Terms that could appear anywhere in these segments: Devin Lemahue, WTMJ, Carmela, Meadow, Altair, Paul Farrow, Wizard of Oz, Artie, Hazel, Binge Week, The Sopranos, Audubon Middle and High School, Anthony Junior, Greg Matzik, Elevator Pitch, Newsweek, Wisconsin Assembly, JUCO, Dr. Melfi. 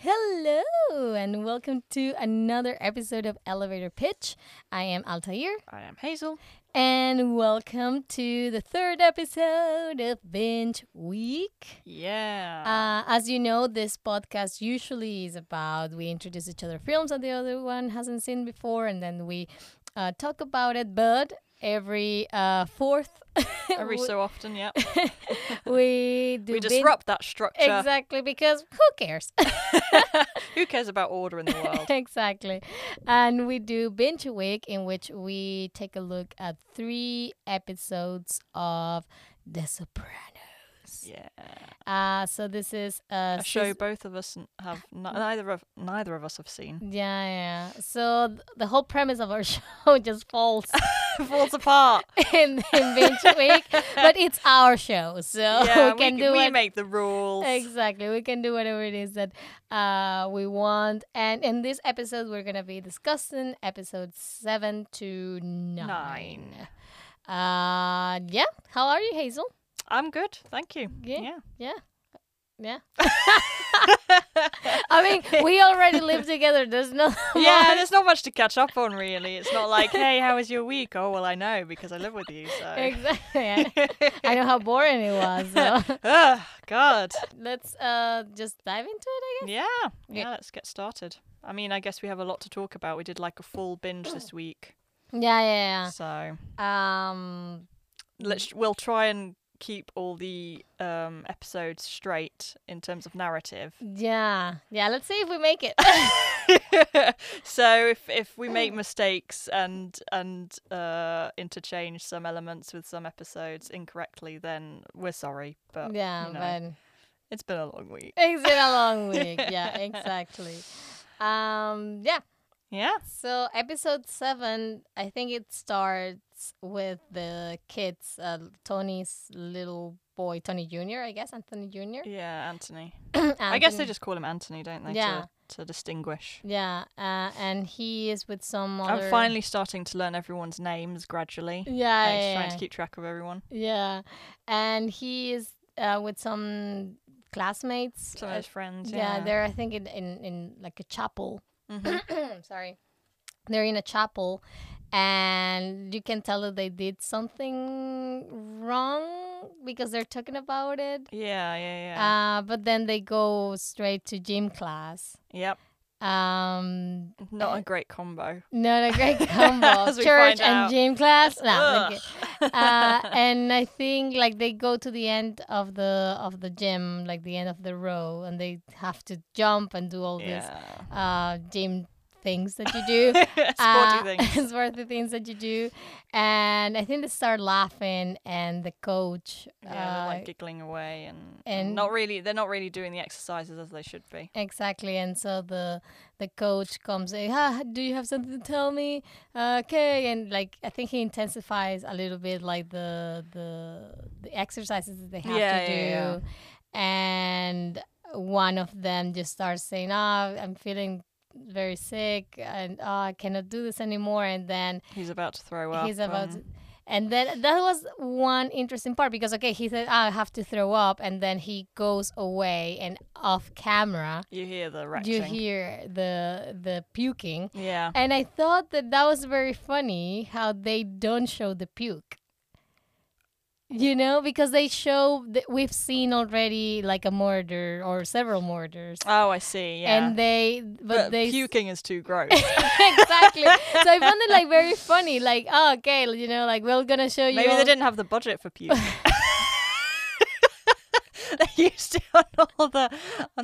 Hello, and welcome to another episode of Elevator Pitch. I am Altair. I am Hazel. And welcome to the third episode of Binge Week. Yeah. As you know, this podcast usually is about we introduce each other films that the other one hasn't seen before, and then we talk about it, but every so often, yeah. we disrupt that structure. Exactly, because who cares? Who cares about order in the world? Exactly. And we do Binge Week, in which we take a look at 3 episodes of The Sopranos. Yeah. So this is a show both of us have neither of us have seen. Yeah. So the whole premise of our show just falls apart in Binge Week, but it's our show, so yeah, we make the rules. Exactly, we can do whatever it is that we want. And in this episode, we're gonna be discussing episodes 7 to 9. Yeah. How are you, Hazel? I'm good, thank you. Yeah. I mean, we already live together. There's not much to catch up on, really. It's not like, hey, how was your week? Oh, well, I know because I live with you. So. Exactly. I know how boring it was. So. Oh, God. Let's just dive into it, I guess. Yeah, let's get started. I mean, I guess we have a lot to talk about. We did like a full binge this week. Yeah. So we'll try and keep all the episodes straight in terms of narrative. Yeah, let's see if we make it. So if we make mistakes and interchange some elements with some episodes incorrectly, then we're sorry, but but it's been a long week. Yeah, exactly. Yeah. So episode 7, I think it starts with the kids, Tony's little boy, Tony Junior, I guess, Anthony Junior. Yeah, Anthony. I guess they just call him Anthony, don't they? Yeah. To distinguish. Yeah. And he is with some other... I'm finally starting to learn everyone's names gradually. Yeah. I'm just trying to keep track of everyone. Yeah. And he is with some classmates. Some of his friends, yeah. Yeah, they're, I think, in like a chapel. Mm-hmm. Sorry, they're in a chapel, and you can tell that they did something wrong because they're talking about it. Yeah. But then they go straight to gym class. Yep. Not a great combo. Church and gym class. And I think like they go to the end of the gym, like the end of the row, and they have to jump and do all these gym things that you do. Sporty things that you do. And I think they start laughing, and the coach they're like giggling away and they're not really doing the exercises as they should be. Exactly. And so the coach comes in, do you have something to tell me? Okay. And like I think he intensifies a little bit like the exercises that they have to do. Yeah. And one of them just starts saying, I'm feeling very sick, and I cannot do this anymore. And then he's about to throw up. And then that was one interesting part because he said, I have to throw up, and then he goes away, and off camera you hear the retching. You hear the puking. Yeah. And I thought that was very funny how they don't show the puke. Because they show that we've seen already like a murder or several murders. Oh, I see. Yeah. And they puking is too gross. Exactly. So I found it like very funny. Like, like we're gonna show you. Maybe they didn't have the budget for puking. They used it on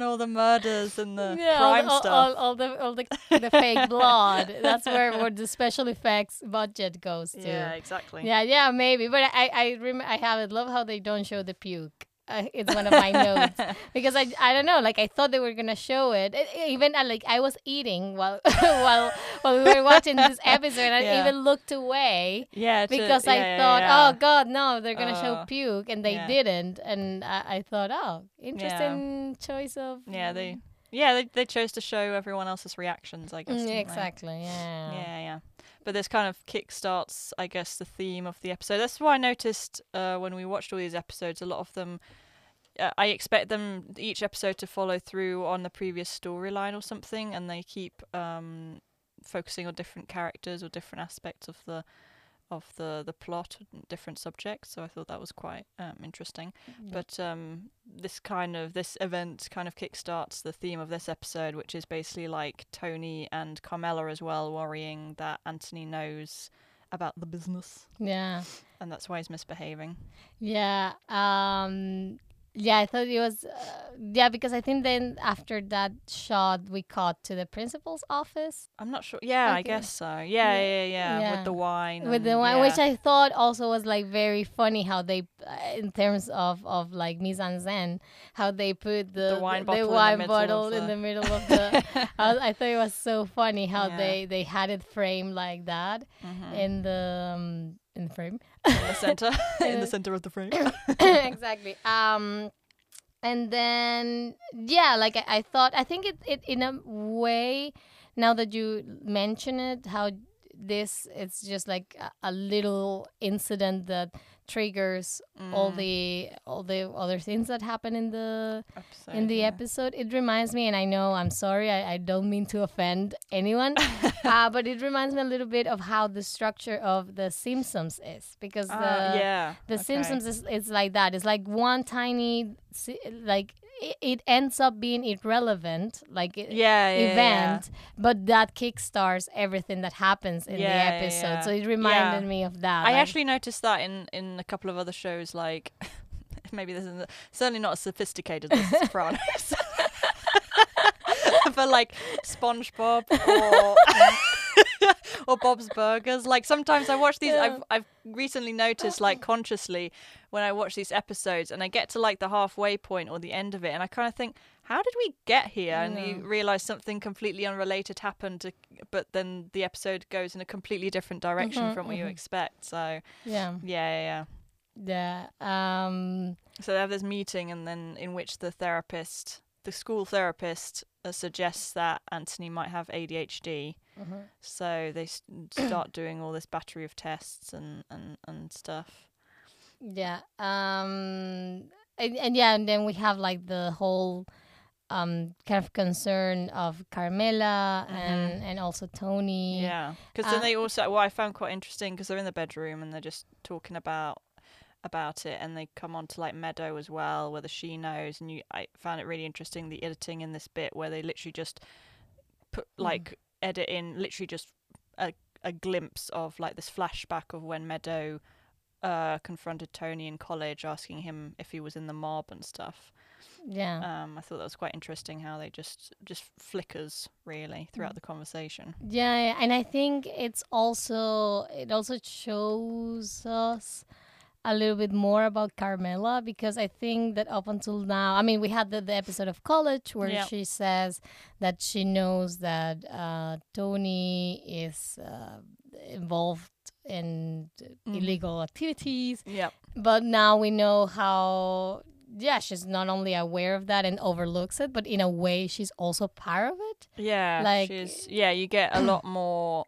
all the murders and the crime stuff. All the fake blood. That's where the special effects budget goes to. Yeah, exactly. Yeah, maybe. But I love how they don't show the puke. It's one of my notes because I don't know. Like I thought they were gonna show it. I was eating while we were watching this episode, and I even looked away. Yeah, because I thought, oh God, no, they're gonna show puke, and they didn't. And I thought, interesting choice of. They chose to show everyone else's reactions, I guess. Exactly. Yeah. But this kind of kickstarts, I guess, the theme of the episode. That's why I noticed when we watched all these episodes, a lot of them I expect them each episode to follow through on the previous storyline or something, and they keep focusing on different characters or different aspects of the plot, different subjects. So I thought that was quite interesting. Mm-hmm. But this event kind of kickstarts the theme of this episode, which is basically like Tony and Carmela as well worrying that Anthony knows about the business. Yeah. And that's why he's misbehaving. Yeah. Yeah, I thought it was... because I think then after that shot, we caught to the principal's office. I'm not sure. Yeah, I guess so. Yeah. With the wine. Which I thought also was, like, very funny how they, in terms of like, mise en scène, how they put the wine bottle in the middle of the... I thought it was so funny how they had it framed like that in the... in the frame. In the center of the frame. Exactly. And then, I think it in a way, now that you mention it, how this, it's just like a little incident that triggers all the other things that happen in the episode, episode. It reminds me, and I know, I'm sorry, I don't mean to offend anyone, but it reminds me a little bit of how the structure of The Simpsons is, because Simpsons is like that. It's like one tiny, like, it ends up being irrelevant, like event, but that kickstarts everything that happens in the episode. So it reminded me of that. I actually noticed that in a couple of other shows, like maybe this is certainly not as sophisticated as The Sopranos, but like SpongeBob or. Or Bob's Burgers. Like, sometimes I watch these, I've recently noticed, like, consciously when I watch these episodes, and I get to like the halfway point or the end of it, and I kind of think, how did we get here? And you realise something completely unrelated happened, but then the episode goes in a completely different direction from what you expect. So so they have this meeting, and then in which the school therapist suggests that Anthony might have ADHD. So they start doing all this battery of tests and stuff. Yeah. And then we have like the whole kind of concern of Carmela and also Tony. Yeah. Because then they also, I found quite interesting, because they're in the bedroom and they're just talking about it, and they come on to like Meadow as well, whether she knows. And I found it really interesting, the editing in this bit where they literally just put edit in literally just a glimpse of like this flashback of when Meadow confronted Tony in college, asking him if he was in the mob and stuff. I thought that was quite interesting how they just flickers really throughout the conversation. And I think it also shows us a little bit more about Carmela, because I think that up until now, I mean, we had the episode of college where she says that she knows that Tony is involved in illegal activities. But now we know how, she's not only aware of that and overlooks it, but in a way she's also part of it. You get a lot more,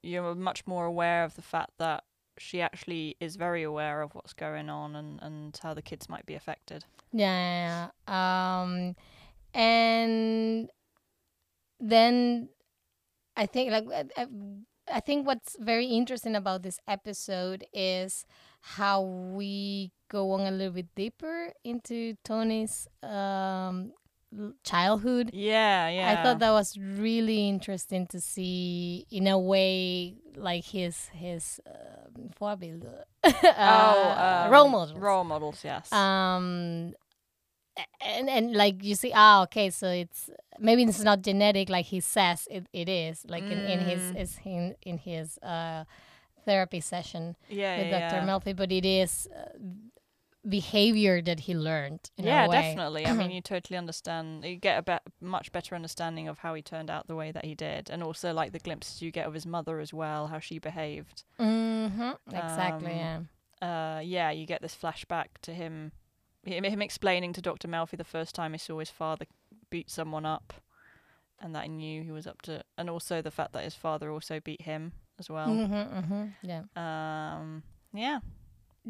you're much more aware of the fact that she actually is very aware of what's going on and how the kids might be affected. And then I think I think what's very interesting about this episode is how we go on a little bit deeper into Tony's childhood. I thought that was really interesting to see, in a way, like his role models. And like you see, so it's maybe it's not genetic, like he says it is, like in his therapy session with Dr. Melfi, but it is behavior that he learned in a way. Definitely. I mean, you totally understand, you get a much better understanding of how he turned out the way that he did, and also like the glimpses you get of his mother as well, how she behaved. You get this flashback to him explaining to Dr. Melfi the first time he saw his father beat someone up, and that he knew he was up to, and also the fact that his father also beat him as well.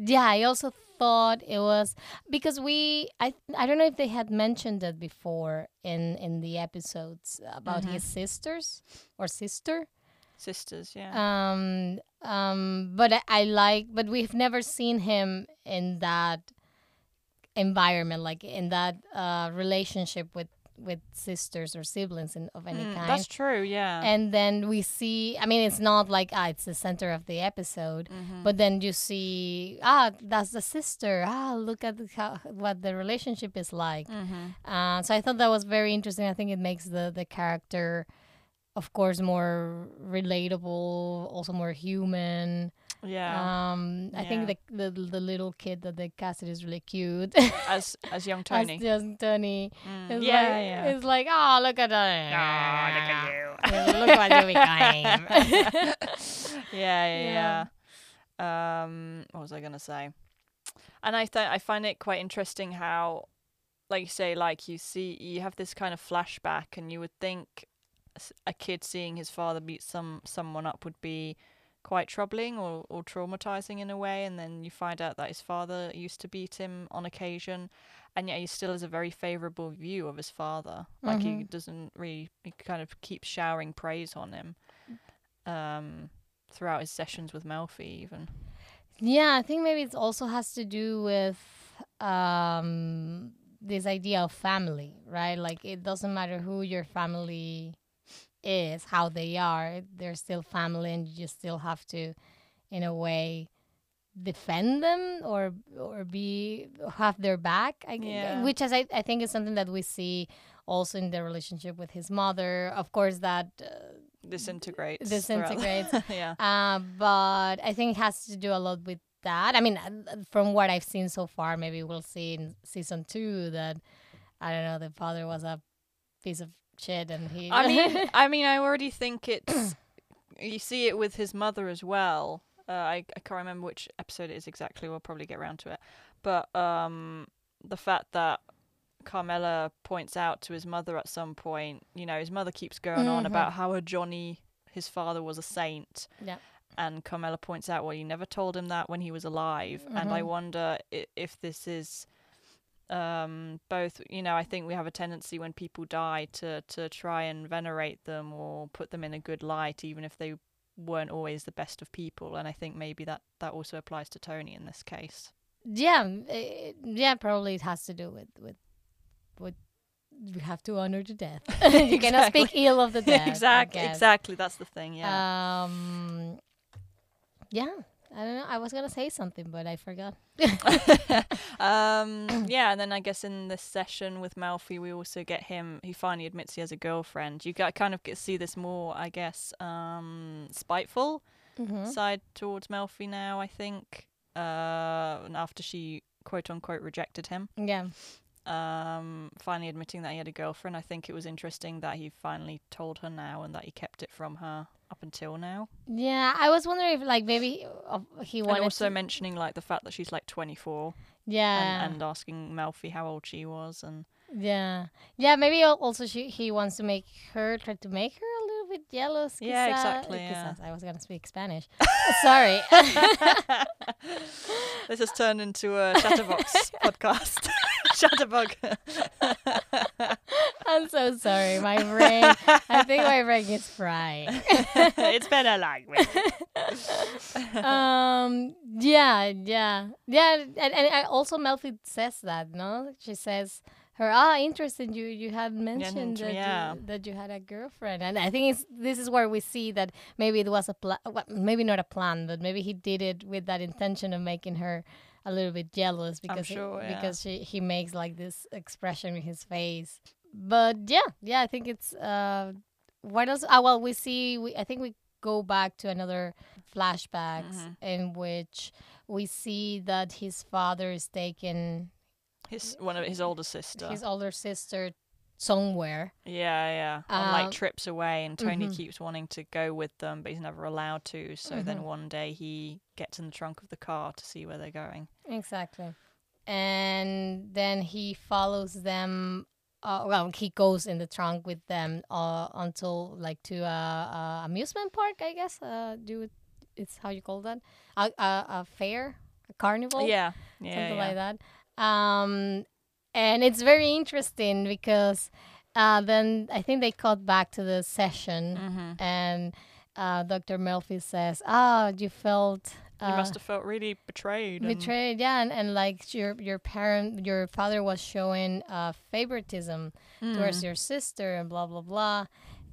I also thought it was because I don't know if they had mentioned that before in the episodes about his sisters, yeah. But but we've never seen him in that environment, like in that relationship with sisters or siblings of any kind. That's true, yeah. And then we see, I mean, it's not like it's the center of the episode, but then you see that's the sister. Look at what the relationship is like. So I thought that was very interesting. I think it makes the character, of course, more relatable, also more human. Yeah. I think the little kid that they casted is really cute. as young Tony. As young Tony. It's it's like, oh, look at that. Oh, look at you. Look what you became. Yeah. What was I gonna say? And I find it quite interesting how, like you say, like you have this kind of flashback, and you would think a kid seeing his father beat someone up would be quite troubling or traumatizing in a way, and then you find out that his father used to beat him on occasion, and yet he still has a very favorable view of his father. Like he doesn't really, he kind of keeps showering praise on him throughout his sessions with Melfi even. Yeah, I think maybe it also has to do with this idea of family, right? Like it doesn't matter who your family is, how they are, they're still family, and you still have to, in a way, defend them or have their back, I guess. Yeah. Which as I think is something that we see also in the relationship with his mother. Of course that disintegrates yeah. But I think it has to do a lot with that. I mean, from what I've seen so far, maybe we'll see in season 2 that, I don't know, the father was a piece of shit, and he I already think it's you see it with his mother as well. I can't remember which episode it is exactly, we'll probably get around to it, but the fact that Carmela points out to his mother at some point, you know, his mother keeps going on about how his father was a saint, yeah, and Carmela points out, well, you never told him that when he was alive. And I wonder if this is both, you know, I think we have a tendency when people die to try and venerate them or put them in a good light, even if they weren't always the best of people. And I think maybe that also applies to Tony in this case. Yeah, probably it has to do with we have to honor the death. You cannot speak ill of the dead. Exactly. That's the thing. Yeah. Yeah. I don't know. I was going to say something, but I forgot. Yeah, and then I guess in this session with Melfi, we also get him. He finally admits he has a girlfriend. You kind of get to see this more, I guess, spiteful side towards Melfi now, I think. And after she, quote-unquote, rejected him. Yeah. Finally admitting that he had a girlfriend. I think it was interesting that he finally told her now and that he kept it from her up until now. Yeah, I was wondering if like maybe he wanted and also mentioning like the fact that she's like 24. Yeah. And asking Melfi how old she was and yeah, maybe also he wants to try to make her a little bit jealous. Yeah, exactly. Yeah. I was gonna speak Spanish. Sorry. This has turned into a Chatterbox podcast. Chatterbug. I'm so sorry. I think my brain is fried. It's better like me. And I also Melfi says that, no? She says her interesting you had mentioned that you had a girlfriend, and I think this is where we see that maybe it was a plan, maybe not a plan, but maybe he did it with that intention of making her a little bit jealous, because he makes like this expression in his face. But yeah, I think it's what else? Well, I think we go back to another flashbacks in which we see that his father is taking his older sister somewhere. Yeah. On like trips away, and Tony keeps wanting to go with them, but he's never allowed to. So then one day he gets in the trunk of the car to see where they're going. Exactly. And then he follows them. He goes in the trunk with them until like to a amusement park, I guess. It's how you call that? A fair. Carnival. Something like that. And it's very interesting because then I think they cut back to the session and Dr. Melfi says, you felt... you must have felt really betrayed. Betrayed, yeah. And like your father was showing favoritism towards your sister and blah, blah, blah.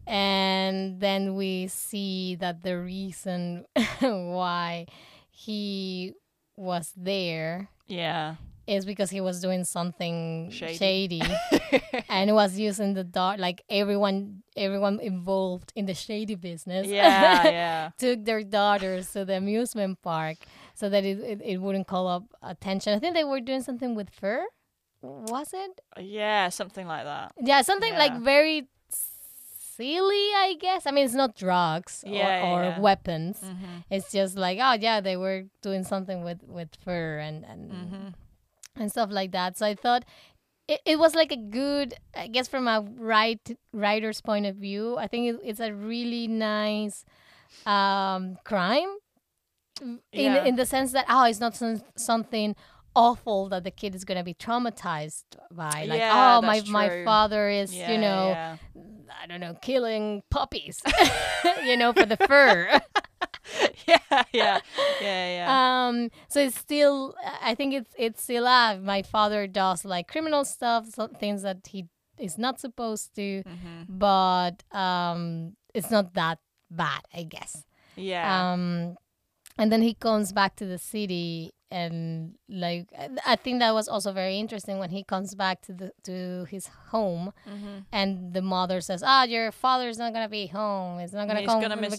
And then we see that the reason why he was there is because he was doing something shady. And was using the dark, like everyone involved in the shady business took their daughters to the amusement park so that it wouldn't call up attention. I think they were doing something with fur, was it? Yeah, something like that. Yeah, something like very silly, I guess. I mean, it's not drugs or weapons. It's just like, they were doing something with fur and stuff like that. So I thought... It was like a good, I guess, from a writer's point of view. I think it's a really nice crime in the sense that it's not something awful that the kid is going to be traumatized by. Like, my father is, I don't know, killing puppies, for the fur. So it's still, I think it's still my father does like criminal stuff, things that he is not supposed to, but it's not that bad, I guess. And then he comes back to the city, and like I think that was also very interesting when he comes back to his home, and the mother says, your father's not gonna be home. It's not gonna come. He's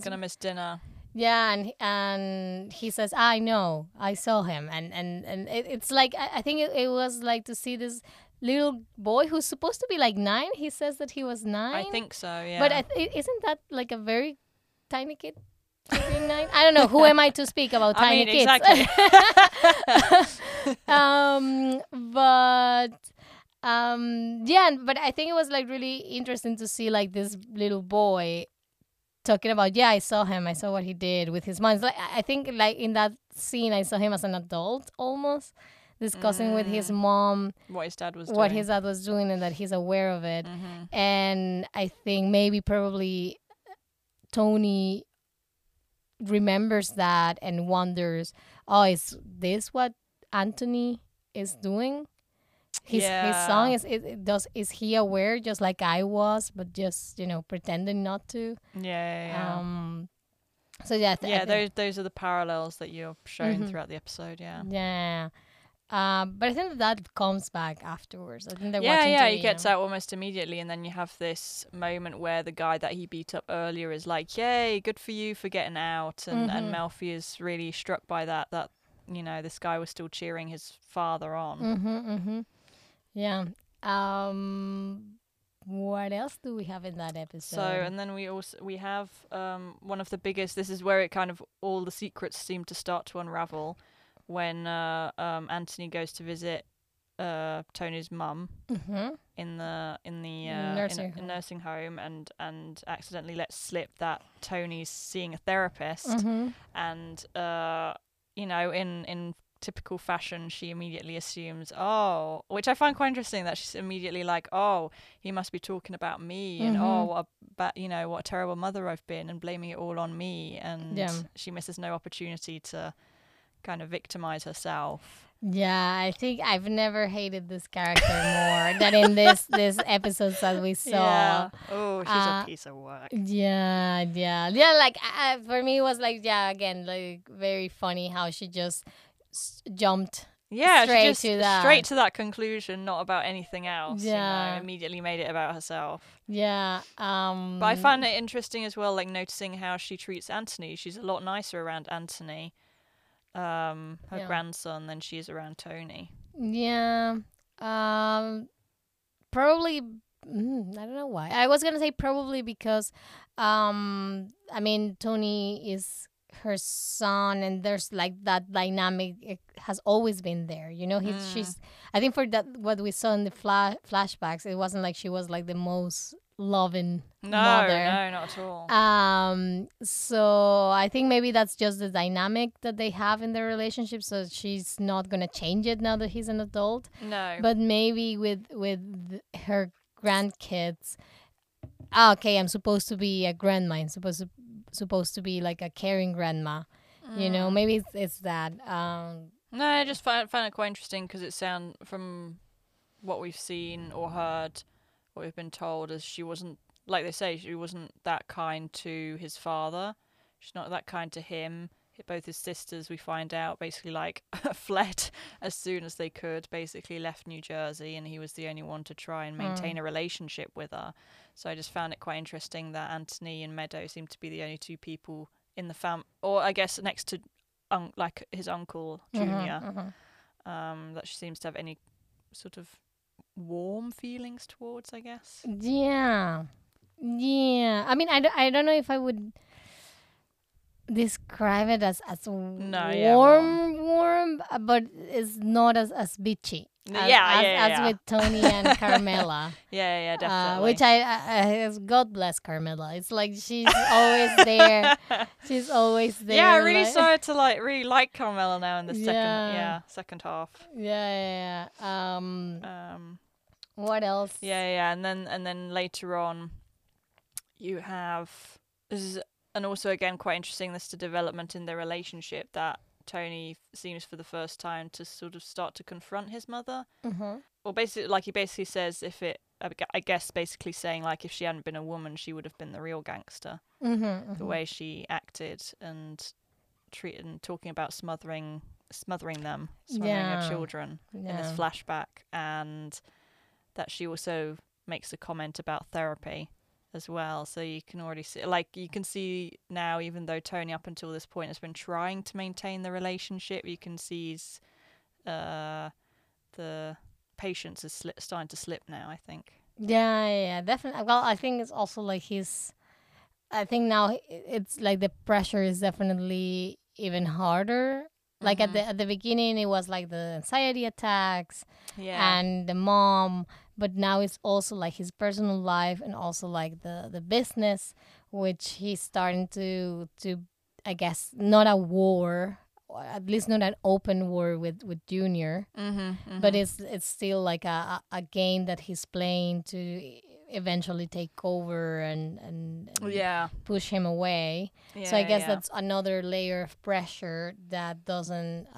gonna miss dinner. Yeah, and he says, I know, I saw him, and it's like I think it was like to see this little boy who's supposed to be like 9. He says that he was 9. I think so. Yeah. But isn't that like a very tiny kid? I don't know. Who am I to speak about tiny kids? Exactly. But I think it was like really interesting to see like this little boy talking about, I saw him. I saw what he did with his mom. Like, I think like in that scene, I saw him as an adult almost discussing with his mom what his dad was doing and that he's aware of it. And I think probably Tony remembers that and wonders, is this what Anthony is doing? His song is he aware, just like I was, but just pretending not to. Those are the parallels that you're showing throughout the episode. But I think that comes back afterwards. I think they're watching TV, he gets out almost immediately, and then you have this moment where the guy that he beat up earlier is like, "Yay, good for you for getting out," and Melfi is really struck by that this guy was still cheering his father on. What else do we have in that episode? So, and then we have one of the biggest. This is where it kind of all the secrets seem to start to unravel. When Anthony goes to visit Tony's mum in the nursing home, and accidentally lets slip that Tony's seeing a therapist, and in typical fashion, she immediately assumes, which I find quite interesting, that she's immediately like, he must be talking about me, and what a terrible mother I've been, and blaming it all on me, and she misses no opportunity to kind of victimize herself. I think I've never hated this character more than in this episodes that we saw. She's a piece of work. For me it was like, again, like very funny how she just jumped straight to that conclusion, not about anything else. Immediately made it about herself. But I find it interesting as well, like noticing how she treats Anthony. She's a lot nicer around Anthony, her grandson, than she is around Tony. Probably, I don't know why. I was gonna say probably because Tony is her son, and there's like that dynamic. It has always been there, she's, I think, for that what we saw in the flashbacks, it wasn't like she was like the most loving mother. No, not at all. So I think maybe that's just the dynamic that they have in their relationship. So she's not gonna change it now that he's an adult. No. But maybe with her grandkids. Okay, I'm supposed to be a grandma. I'm supposed to be like a caring grandma. Mm. You know, maybe it's that. No, I just find it quite interesting because it sounds from what we've seen or heard. What we've been told is she wasn't, like they say, she wasn't that kind to his father. She's not that kind to him. Both his sisters, we find out, basically like fled as soon as they could, basically left New Jersey, and he was the only one to try and maintain a relationship with her. So I just found it quite interesting that Anthony and Meadow seemed to be the only two people in the family, or I guess next to like his uncle Junior, that she seems to have any sort of warm feelings towards, I guess. Yeah. I mean, I don't know if I would describe it as warm, but it's not as bitchy. As with Tony and Carmela. Yeah, definitely. Which I God bless Carmela. It's like she's always there. Yeah, I really started to really like Carmela now in the second half. Yeah. What else? Yeah, and then later on, you have this is, and also again quite interesting. This the development in their relationship that Tony seems for the first time to sort of start to confront his mother. Mm-hmm. Well, basically, like he basically says, I guess saying like if she hadn't been a woman, she would have been the real gangster. Mm-hmm. The way she acted and treated, and talking about smothering her children in this flashback, and that she also makes a comment about therapy as well. So you can already see, like, you can see now, even though Tony up until this point has been trying to maintain the relationship, you can see he's, the patience is starting to slip now, I think. Yeah, definitely. Well, I think it's also like now it's like the pressure is definitely even harder. Like at the beginning, it was like the anxiety attacks and the mom. But now it's also like his personal life and also like the business, which he's starting to I guess, not a war, or at least not an open war with Junior. But it's still like a game that he's playing to eventually take over and push him away. So I guess that's another layer of pressure that doesn't...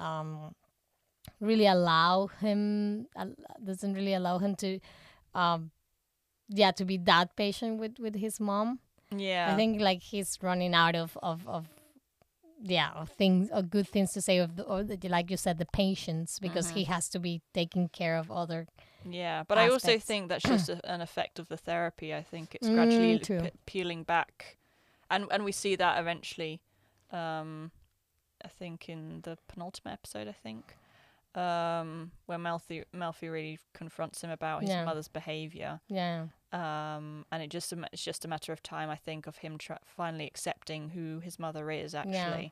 really allow him to to be that patient with his mom. I think like he's running out of things, or good things to say, like you said, the patience, because he has to be taking care of other aspects. I also think that's just an effect of the therapy. I think it's gradually peeling back, and we see that eventually, I think in the penultimate episode, where Melfi really confronts him about his mother's behavior. And it's just a matter of time, I think, of him finally accepting who his mother is, actually.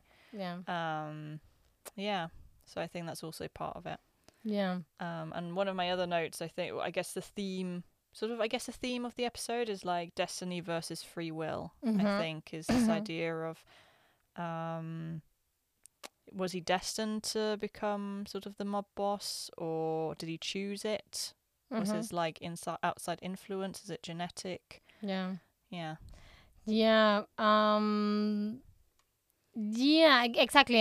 So I think that's also part of it. And one of my other notes, I guess the theme of the episode is like destiny versus free will. I think is this idea of was he destined to become sort of the mob boss, or did he choose it? Was his like outside influence? Is it genetic? Exactly.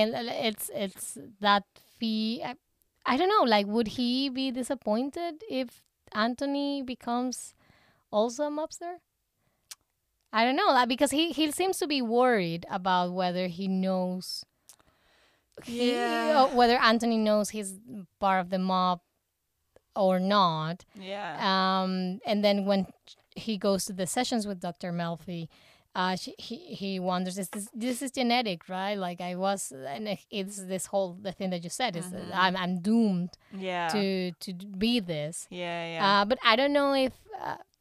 And it's that I don't know, like, would he be disappointed if Anthony becomes also a mobster? I don't know, like, because he seems to be worried about whether he knows. Whether Anthony knows he's part of the mob or not. And then when he goes to the sessions with Dr. Melfi, he wonders, this is genetic, right? Like and it's this whole the thing that you said is I'm doomed to be this. But I don't know if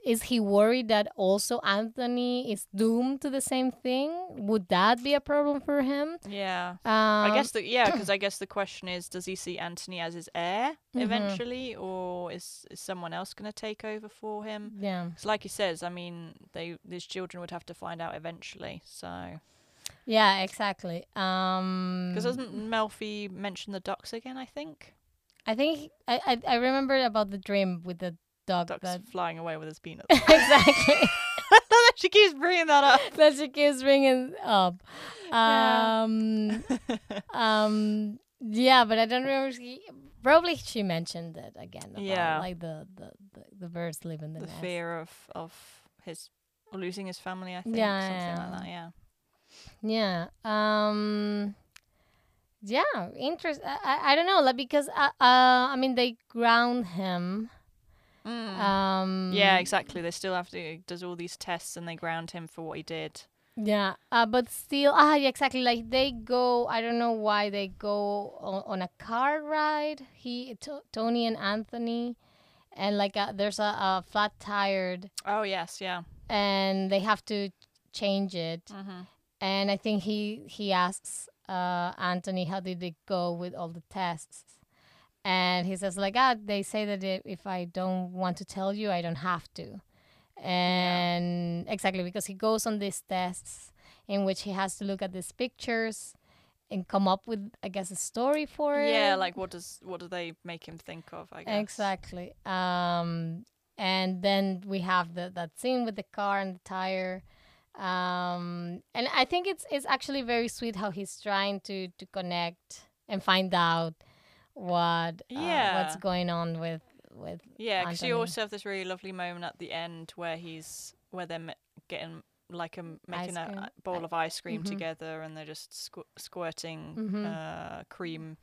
Is he worried that also Anthony is doomed to the same thing? Would that be a problem for him? Yeah. I guess the question is, does he see Anthony as his heir eventually, or is someone else going to take over for him? Yeah. It's like he says, I mean, his children would have to find out eventually, so... Yeah, exactly. Because doesn't Melfi mention the ducks again, I think? I remember about the dream with the duck. Ducks that... flying away with his peanuts. Exactly. She keeps bringing that up. Yeah, but I don't remember. Probably she mentioned it again. About, like the birds live in the nest. The fear of his losing his family, I think. Yeah, something like that, yeah. Yeah. Yeah. Interesting. I don't know, like, because I mean, they ground him. Yeah, exactly. They still have to does all these tests, and they ground him for what he did. Yeah. But still, yeah, exactly. Like they go. I don't know why they go on a car ride. Tony and Anthony, and like there's a flat tire. Oh yes, yeah. And they have to change it. And I think he asks Anthony, how did it go with all the tests? And he says, like, they say that if I don't want to tell you, I don't have to. And exactly, because he goes on these tests in which he has to look at these pictures and come up with, I guess, a story for it. Yeah, like what do they make him think of, I guess. Exactly. And then we have that scene with the car and the tire. And I think it's actually very sweet how he's trying to connect and find out what's going on with Anthony. Because you also have this really lovely moment at the end where they're getting like making a bowl of ice cream together, and they're just squirting cream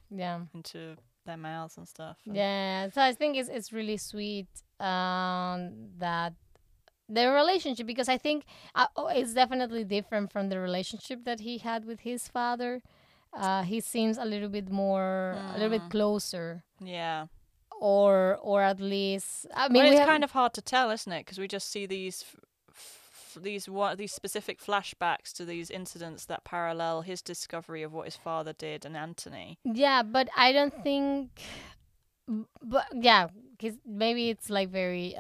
into their mouths and stuff. And so I think it's really sweet that. Their relationship, because I think it's definitely different from the relationship that he had with his father. He seems a little bit more, a little bit closer. Yeah. Or at least, I mean, it's kind of hard to tell, isn't it? Because we just see these specific flashbacks to these incidents that parallel his discovery of what his father did and Anthony. Yeah, but I don't think. But yeah, because maybe it's like very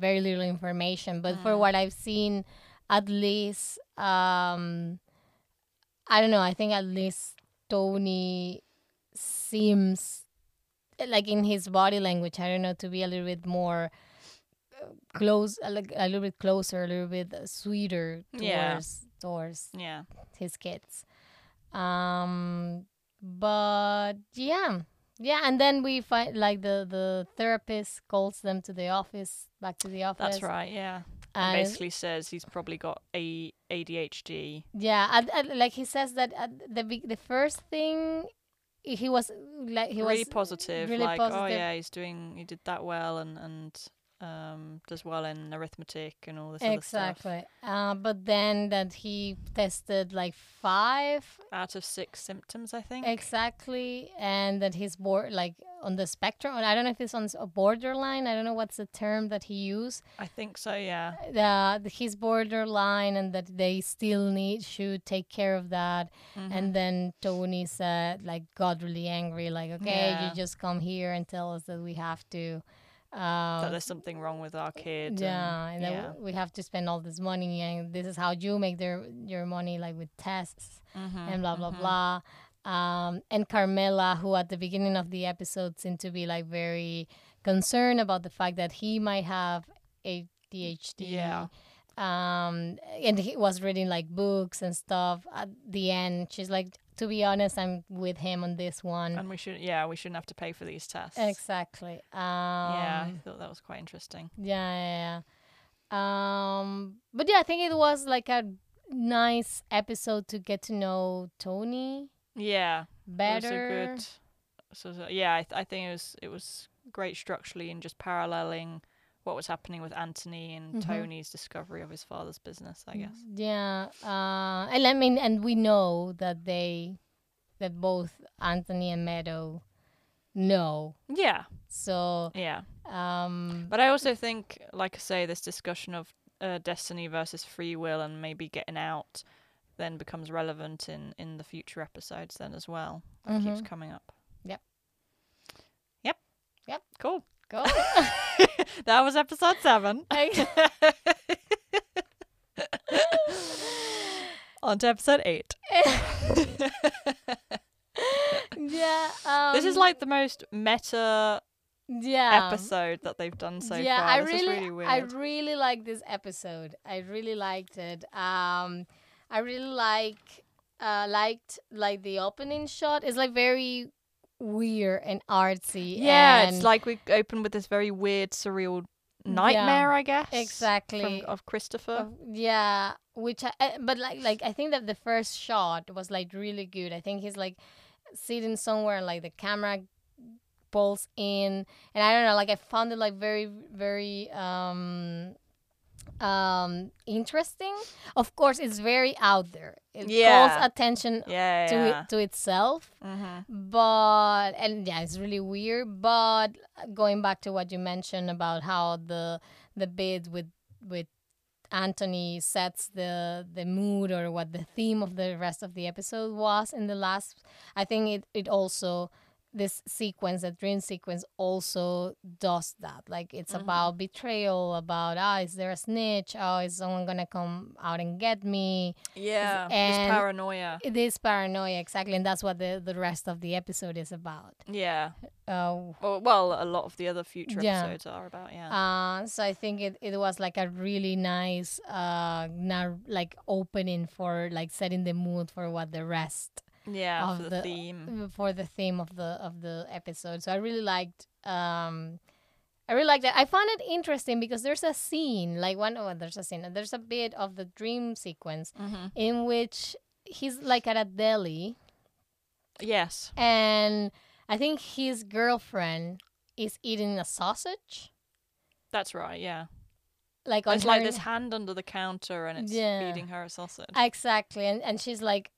little information. But for what I've seen, at least I don't know. I think at least Tony seems like in his body language, I don't know, to be a little bit more close, like a little bit closer, a little bit sweeter towards his kids. But yeah. Yeah, and then we find like the therapist calls them to the office, back to the office. That's right, yeah. And basically says he's probably got ADHD. Yeah, like he says that the first thing he was like he was really positive. Oh yeah, he did that well and does well in arithmetic and all this other stuff. Exactly. But then that he tested like 5 out of 6 symptoms, I think. Exactly. And that he's on the spectrum. I don't know if it's on a borderline. I don't know what's the term that he used. I think so, yeah. He's borderline, and that they still should take care of that. And then Tony said, like, got really angry. Like, okay, you just come here and tell us that we have to... that there's something wrong with our kid. Yeah, and we have to spend all this money, and this is how you make your money, like with tests and blah, blah, blah. And Carmela, who at the beginning of the episode seemed to be like very concerned about the fact that he might have ADHD. Yeah. And he was reading like books and stuff. At the end, she's like, to be honest, I'm with him on this one. And we shouldn't have to pay for these tests. Exactly. Yeah, I thought that was quite interesting. Yeah. But yeah, I think it was like a nice episode to get to know Tony. Yeah. Better. It was a good. So yeah, I think it was great structurally, and just paralleling what was happening with Anthony and Tony's discovery of his father's business, I guess. Yeah, and I mean, and we know that both Anthony and Meadow know. Yeah. So yeah, But I also think, like I say, this discussion of destiny versus free will and maybe getting out then becomes relevant in the future episodes then as well. That keeps coming up. Yep. Cool. That was episode 7. On to episode 8. Yeah. This is like the most meta episode that they've done so far. This is really weird. I really like this episode. I really liked it. I really liked the opening shot. It's like very weird and artsy. Yeah, and it's like we open with this very weird, surreal nightmare, I guess. Exactly. Of Christopher. Yeah, which but I think that the first shot was like really good. I think he's like sitting somewhere and like the camera pulls in, and I don't know, like I found it like very, very interesting. Of course, it's very out there. It calls attention to itself. But it's really weird. But going back to what you mentioned about how the bit with Anthony sets the mood or what the theme of the rest of the episode was in the last, I think it also, this sequence, the dream sequence, also does that. Like it's about betrayal, about is there a snitch? Oh, is someone gonna come out and get me? Yeah, and it's paranoia. It is paranoia, exactly, and that's what the rest of the episode is about. Yeah. Well, a lot of the other future episodes are about. Yeah. So I think it was like a really nice opening for like setting the mood for what the rest. Yeah, for the theme. For the theme of the episode. So I really liked that. I found it interesting because there's a scene, there's a bit of the dream sequence in which he's like at a deli. Yes. And I think his girlfriend is eating a sausage. That's right, yeah. Like it's like this hand under the counter and it's feeding her a sausage. Exactly. And she's like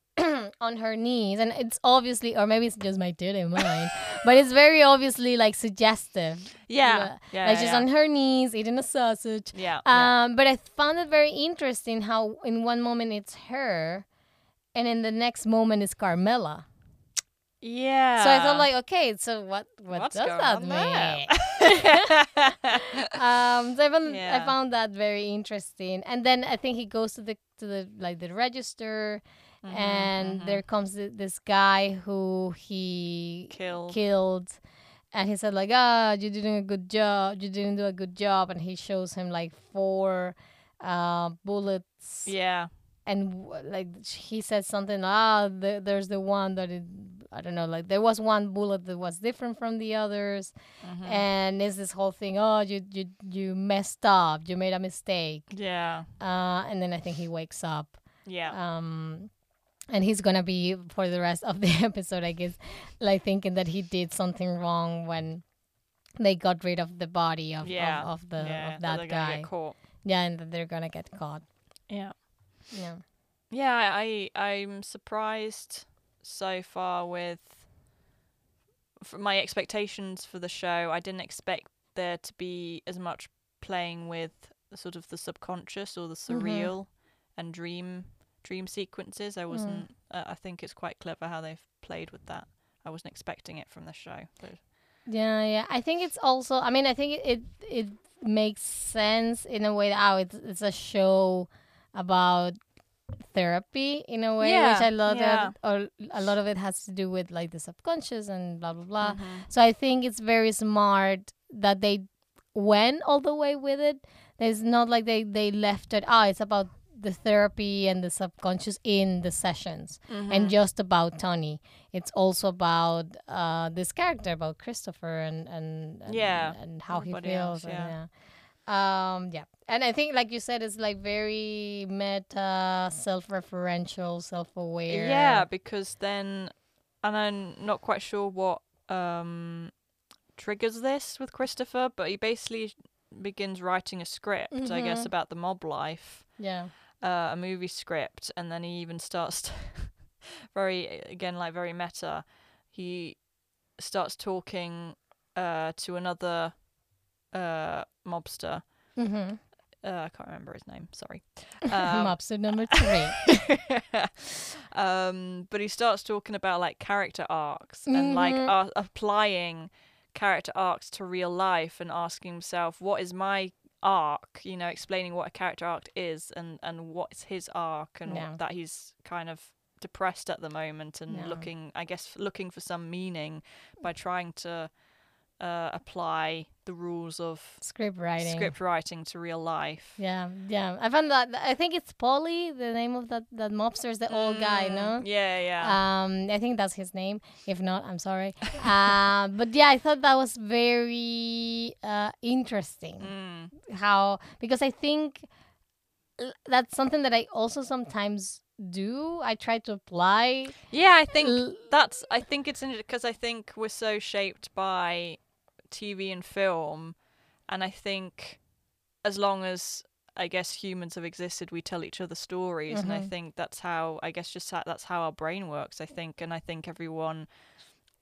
on her knees, and it's obviously, or maybe it's just my dude in mind, but it's very obviously like suggestive. On her knees eating a sausage. But I found it very interesting how in one moment it's her, and in the next moment it's Carmela. Yeah. So I thought like, okay, so what's does that mean? So I found that very interesting, and then I think he goes to the register. And there comes this guy who he killed, and he said like, you did a good job. You didn't do a good job. And he shows him like 4 bullets. Yeah. And he said something. There's the one that I don't know. Like there was one bullet that was different from the others, and it's this whole thing. You messed up. You made a mistake. Yeah. And then I think he wakes up. Yeah. And he's gonna be for the rest of the episode, I guess, like thinking that he did something wrong when they got rid of the body of that guy. Yeah, and that they're gonna get caught. Yeah. Yeah. Yeah, I'm surprised so far with my expectations for the show. I didn't expect there to be as much playing with sort of the subconscious or the surreal and dream sequences. I wasn't. I think it's quite clever how they've played with that. I wasn't expecting it from the show. So. Yeah. I think it's also. I mean, I think it makes sense in a way. It's a show about therapy in a way, which I love. Yeah. That a lot of it has to do with like the subconscious and blah blah blah. So I think it's very smart that they went all the way with it. It's not like they left it. It's about the therapy and the subconscious in the sessions, and just about Tony. It's also about this character, about Christopher, and how everybody he feels. And I think, like you said, it's like very meta, self-referential, self-aware. Yeah, because then, and I'm not quite sure what triggers this with Christopher, but he basically begins writing a script, I guess, about the mob life. Yeah. A movie script, and then he even starts very meta. He starts talking to another mobster. Mm-hmm. I can't remember his name. Sorry. Mobster number 3. But he starts talking about like character arcs and mm-hmm. like applying character arcs to real life and asking himself, what is my arc? You know, explaining what a character arc is and what's his arc and no. that he's kind of depressed at the moment and no. looking for some meaning by trying to apply the rules of script writing to real life. Yeah I found that. I think it's Polly, the name of that mobster, is the old guy. No, yeah I think that's his name, if not I'm sorry. But yeah, I thought that was very interesting how, because I think that's something that I also sometimes do. I try to apply. Yeah, I think it's interesting because I think we're so shaped by TV and film, and I think as long as I guess humans have existed, we tell each other stories, mm-hmm. and I think that's how that's how our brain works. I think everyone,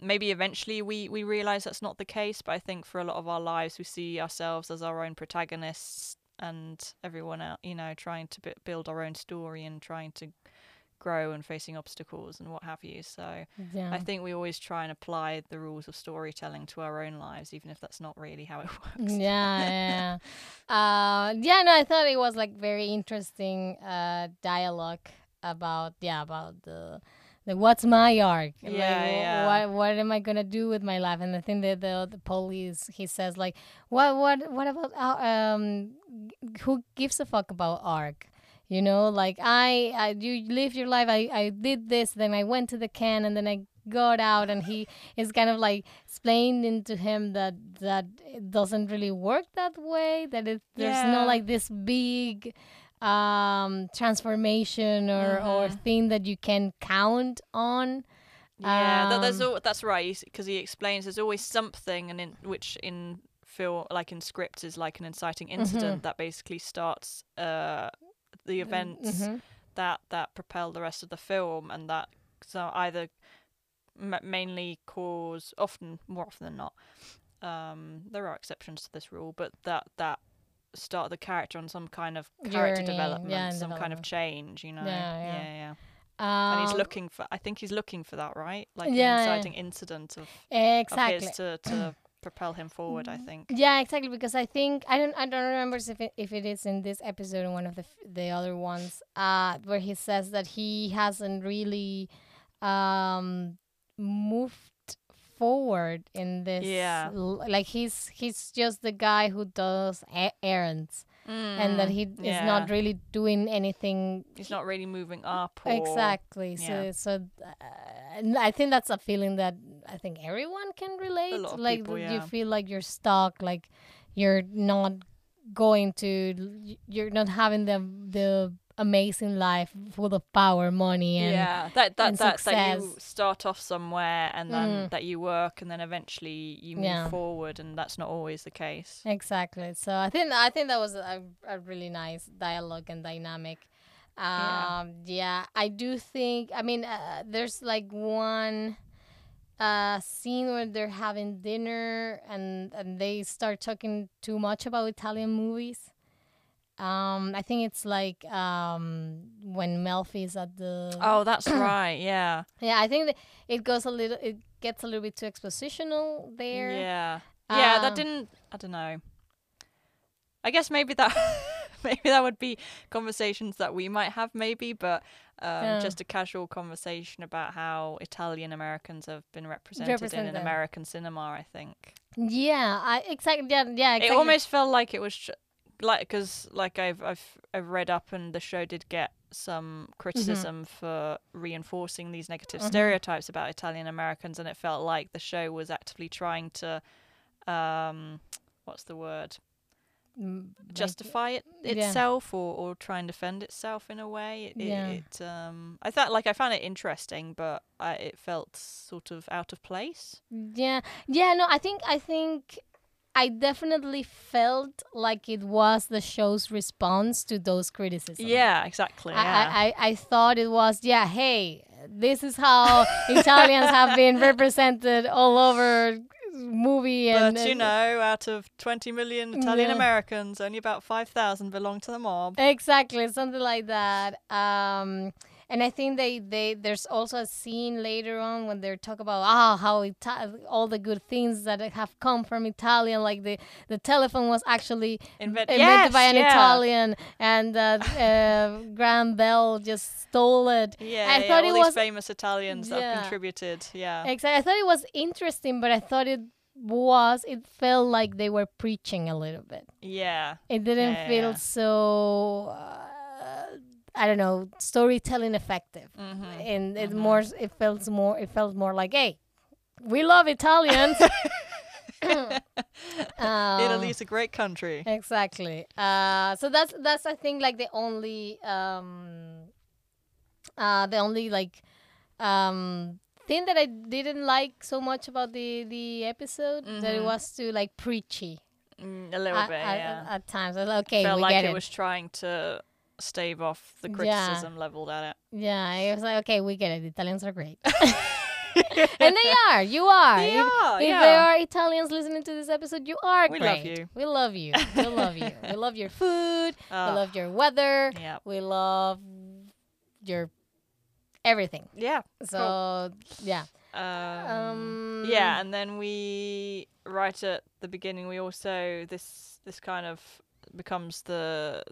maybe eventually we realize that's not the case, but I think for a lot of our lives we see ourselves as our own protagonists. And everyone out, you know, trying to build our own story and trying to grow and facing obstacles and what have you. So yeah. I think we always try and apply the rules of storytelling to our own lives, even if that's not really how it works. Yeah, yeah. I thought it was like very interesting dialogue about the. Like, what's my arc? Yeah, like, yeah. What am I gonna do with my life? And the thing that the police, he says like, what about who gives a fuck about arc? You know, like you live your life. I did this, then I went to the can, and then I got out. And he is kind of like explaining to him that it doesn't really work that way. That there's no like this big. Transformation or thing that you can count on. That's right, because he explains there's always something, and in film, like in scripts, is like an inciting incident mm-hmm. that basically starts the events mm-hmm. that propel the rest of the film, and that so either mainly cause, more often than not. There are exceptions to this rule, but that start the character on some kind of character development, kind of change, you know. And he's looking for that, right? Like an inciting incident of exactly of his to propel him forward, I think. Yeah, exactly, because I think I don't remember if it is in this episode or one of the other ones where he says that he hasn't really moved forward in this, like he's just the guy who does errands, and that he is not really doing anything. He's not really moving up. Exactly. Yeah. So I think that's a feeling that I think everyone can relate. A lot of like people, you feel like you're stuck, like you're not going to, you're not having the amazing life full of power, money, and that you start off somewhere and then that you work and then eventually you move forward, and that's not always the case. Exactly. So I think that was a really nice dialogue and dynamic. I do think. I mean, there's like one scene where they're having dinner and they start talking too much about Italian movies. I think it's like when Melfi's at the. Oh, that's right. Yeah. Yeah, I think that it gets a little bit too expositional there. Yeah. Yeah, that didn't. I don't know. I guess maybe that. Maybe that would be conversations that we might have, maybe, but just a casual conversation about how Italian Americans have been represented in American cinema. I think. Yeah. Exactly. Yeah. Exactly. It almost felt like it was. Because I've read up, and the show did get some criticism for reinforcing these negative stereotypes about Italian Americans, and it felt like the show was actively trying to what's the word, justify itself or try and defend itself in a way. I thought, like, I found it interesting, but it felt sort of out of place. I think I definitely felt like it was the show's response to those criticisms. Yeah, exactly. Yeah. I thought it was, hey, this is how Italians have been represented all over movie. And, but, you know, out of 20 million Italian-Americans, only about 5,000 belong to the mob. Exactly, something like that. And I think there's also a scene later on when they talk about all the good things that have come from Italy, and like the telephone was actually invented by an Italian, and Graham Bell just stole it. Yeah, I thought all these famous Italians that have contributed. Yeah, exactly. I thought it was interesting, but I thought it felt like they were preaching a little bit. Yeah, it didn't feel so. I don't know, storytelling effective, and it felt more like, hey, we love Italians. Italy's a great country. Exactly. So that's I think like the only thing that I didn't like so much about the episode, that it was too like preachy. A little bit. At times, I was like, okay, felt we like get it was trying to stave off the criticism leveled at it. Yeah, it was like, okay, we get it. Italians are great. And they are. You are. If there are Italians listening to this episode, you are great. We love you. We love you. We love your food. We love your weather. Yep. We love your everything. Yeah. So, cool. Yeah. Yeah, and then we, right at the beginning, we also, this kind of becomes the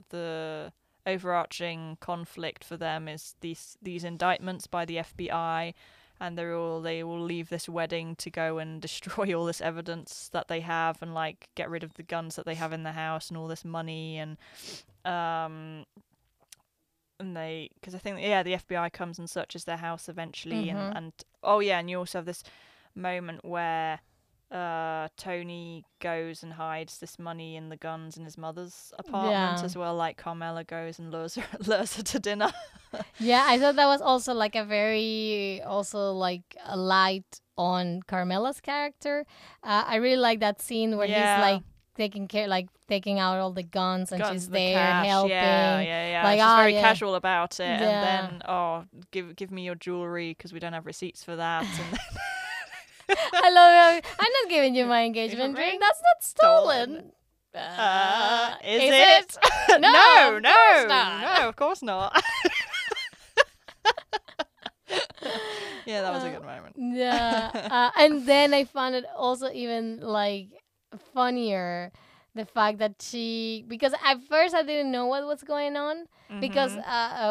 overarching conflict for them is these indictments by the FBI, and they all leave this wedding to go and destroy all this evidence that they have, and like get rid of the guns that they have in the house and all this money, and they, because I think the FBI comes and searches their house eventually, and you also have this moment where Tony goes and hides this money and the guns in his mother's apartment as well. Like Carmela goes and lures her to dinner. Yeah, I thought that was also like a very a light on Carmela's character. I really like that scene where he's like taking out all the guns, and she's there helping. Yeah. Like, she's very casual about it, and then give me your jewelry because we don't have receipts for that. And then I love it. I'm not giving you my engagement ring. That's not stolen. Is it? No, of course not. Yeah, that was a good moment. And then I found it also even like funnier, the fact that she, because at first I didn't know what was going on, because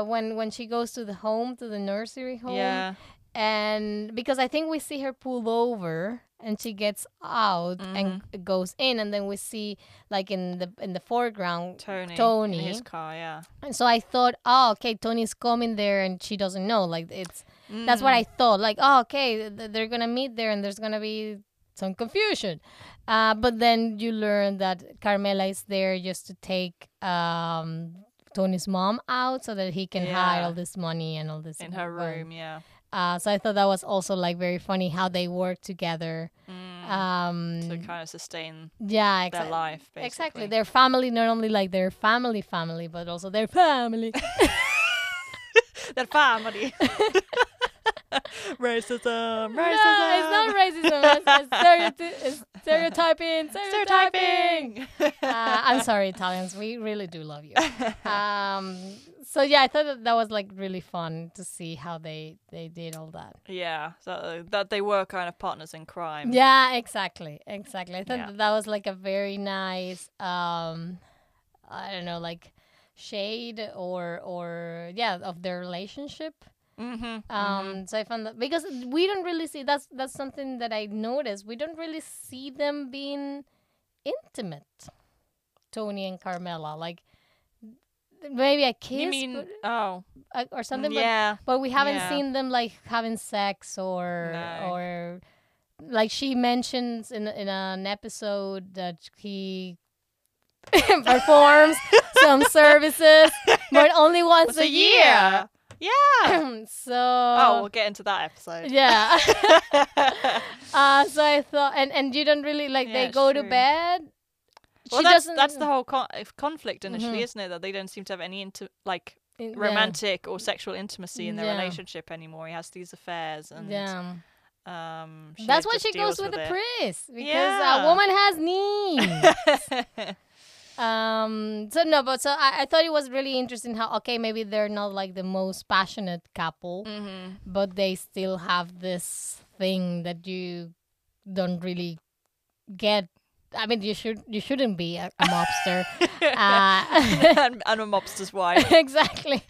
when she goes to the home, to the nursery home. Yeah. And because I think we see her pull over and she gets out and goes in, and then we see like in the foreground Tony in his car, and so I thought, okay, Tony's coming there and she doesn't know, like it's that's what I thought, like okay, they're gonna meet there and there's gonna be some confusion, but then you learn that Carmela is there just to take Tony's mom out so that he can hide all this money and all this in her room. So I thought that was also like very funny how they work together to kind of sustain their life, basically. Exactly, their family, not only like their family, but also their family. Their family. Racism. No, it's not racism. It's stereotyping. I'm sorry, Italians. We really do love you. So yeah, I thought that was like really fun to see how they did all that. Yeah, so that they were kind of partners in crime. Yeah, exactly. I thought that was like a very nice, I don't know, like shade or of their relationship. So I found that, because we don't really see, that's something that I noticed, we don't really see them being intimate, Tony and Carmela, like maybe a kiss, you mean, or something, but we haven't seen them like having sex or like she mentions in an episode that he performs some services, but only once a year. Yeah. So. Oh, we'll get into that episode. Yeah. So I thought, and you don't really like they go to bed. Well, that's the whole conflict initially, isn't it? That they don't seem to have any romantic or sexual intimacy in their relationship anymore. He has these affairs, and That's why she goes with the priest, because a woman has needs. I thought it was really interesting how, okay, maybe they're not like the most passionate couple, but they still have this thing that you don't really get. I mean, you shouldn't be a mobster. I'm a mobster's wife. Exactly.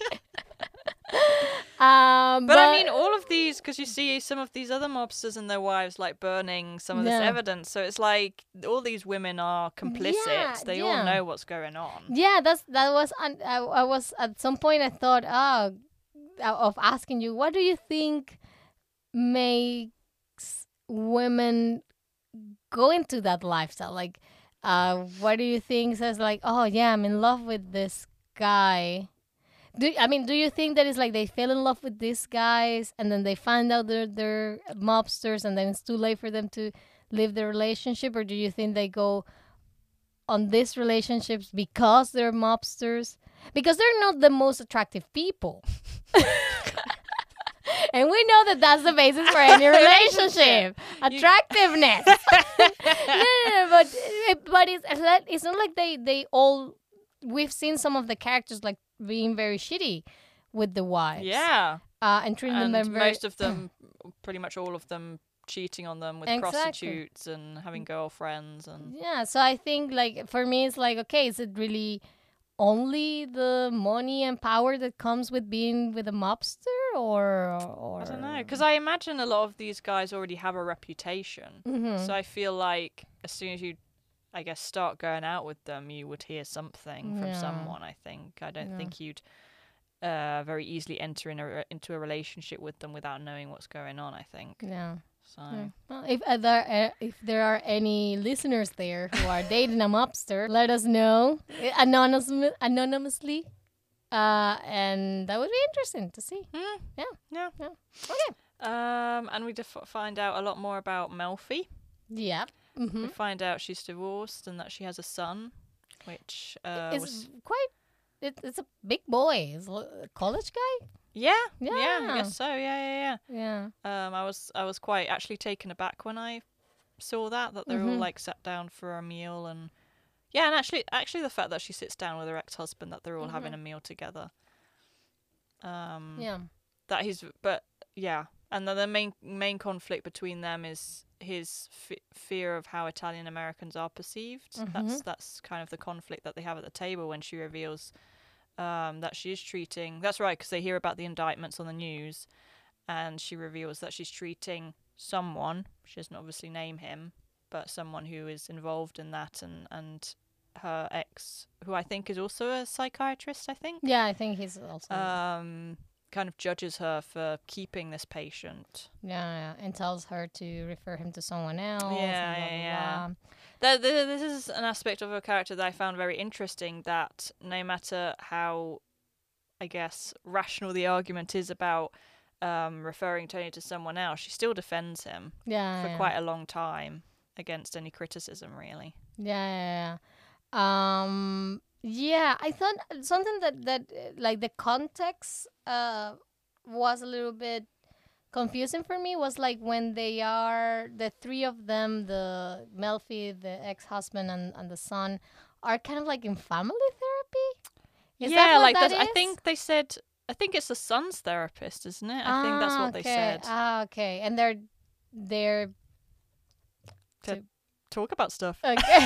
But I mean, all of these, because you see some of these other mobsters and their wives like burning some of this evidence, so it's like all these women are complicit. They all know what's going on. I was at some point I thought of asking you, what do you think makes women go into that lifestyle? Like, what do you think says like, oh yeah, I'm in love with this guy? Do you think that it's like they fell in love with these guys and then they find out they're mobsters and then it's too late for them to live their relationship? Or do you think they go on these relationships because they're mobsters? Because they're not the most attractive people. And we know that that's the basis for any relationship. Attractiveness. No, but it's not like they all... We've seen some of the characters like being very shitty with the wives. Yeah. And treating them very... most of them, pretty much all of them, cheating on them with prostitutes and having girlfriends. And yeah, so I think like for me it's like, okay, is it really only the money and power that comes with being with a mobster? Or I don't know, because I imagine a lot of these guys already have a reputation. So I feel like as soon as you start going out with them, you would hear something from someone, I think. I don't think you'd very easily enter into a relationship with them without knowing what's going on, I think. Yeah. So. Yeah. Well, if there are any listeners there who are dating a mobster, let us know anonymously. And that would be interesting to see. Yeah. Okay. And we find out a lot more about Melfi. Yeah. We find out she's divorced and that she has a son, which it's a big boy. It's a college guy. Yeah, I guess so. Yeah. I was quite actually taken aback when I saw that they're all like sat down for a meal, and and actually the fact that she sits down with her ex-husband, that they're all having a meal together. And then the main conflict between them is his fear of how Italian Americans are perceived. That's kind of the conflict that they have at the table when she reveals that she is treating. That's right, because they hear about the indictments on the news, and she reveals that she's treating someone. She doesn't obviously name him, but someone who is involved in that, and her ex, who I think is also a psychiatrist. I think he's also. Kind of judges her for keeping this patient. And tells her to refer him to someone else. This is an aspect of her character that I found very interesting, that no matter how rational the argument is about referring Tony to someone else, she still defends him for quite a long time against any criticism, really. I thought something that the context was a little bit confusing for me was like when they are, the three of them, the Melfi, the ex-husband and the son, are kind of like in family therapy. I think they said, I think it's the son's therapist, isn't it? I think that's what they said. Okay. And they're to talk about stuff. Okay.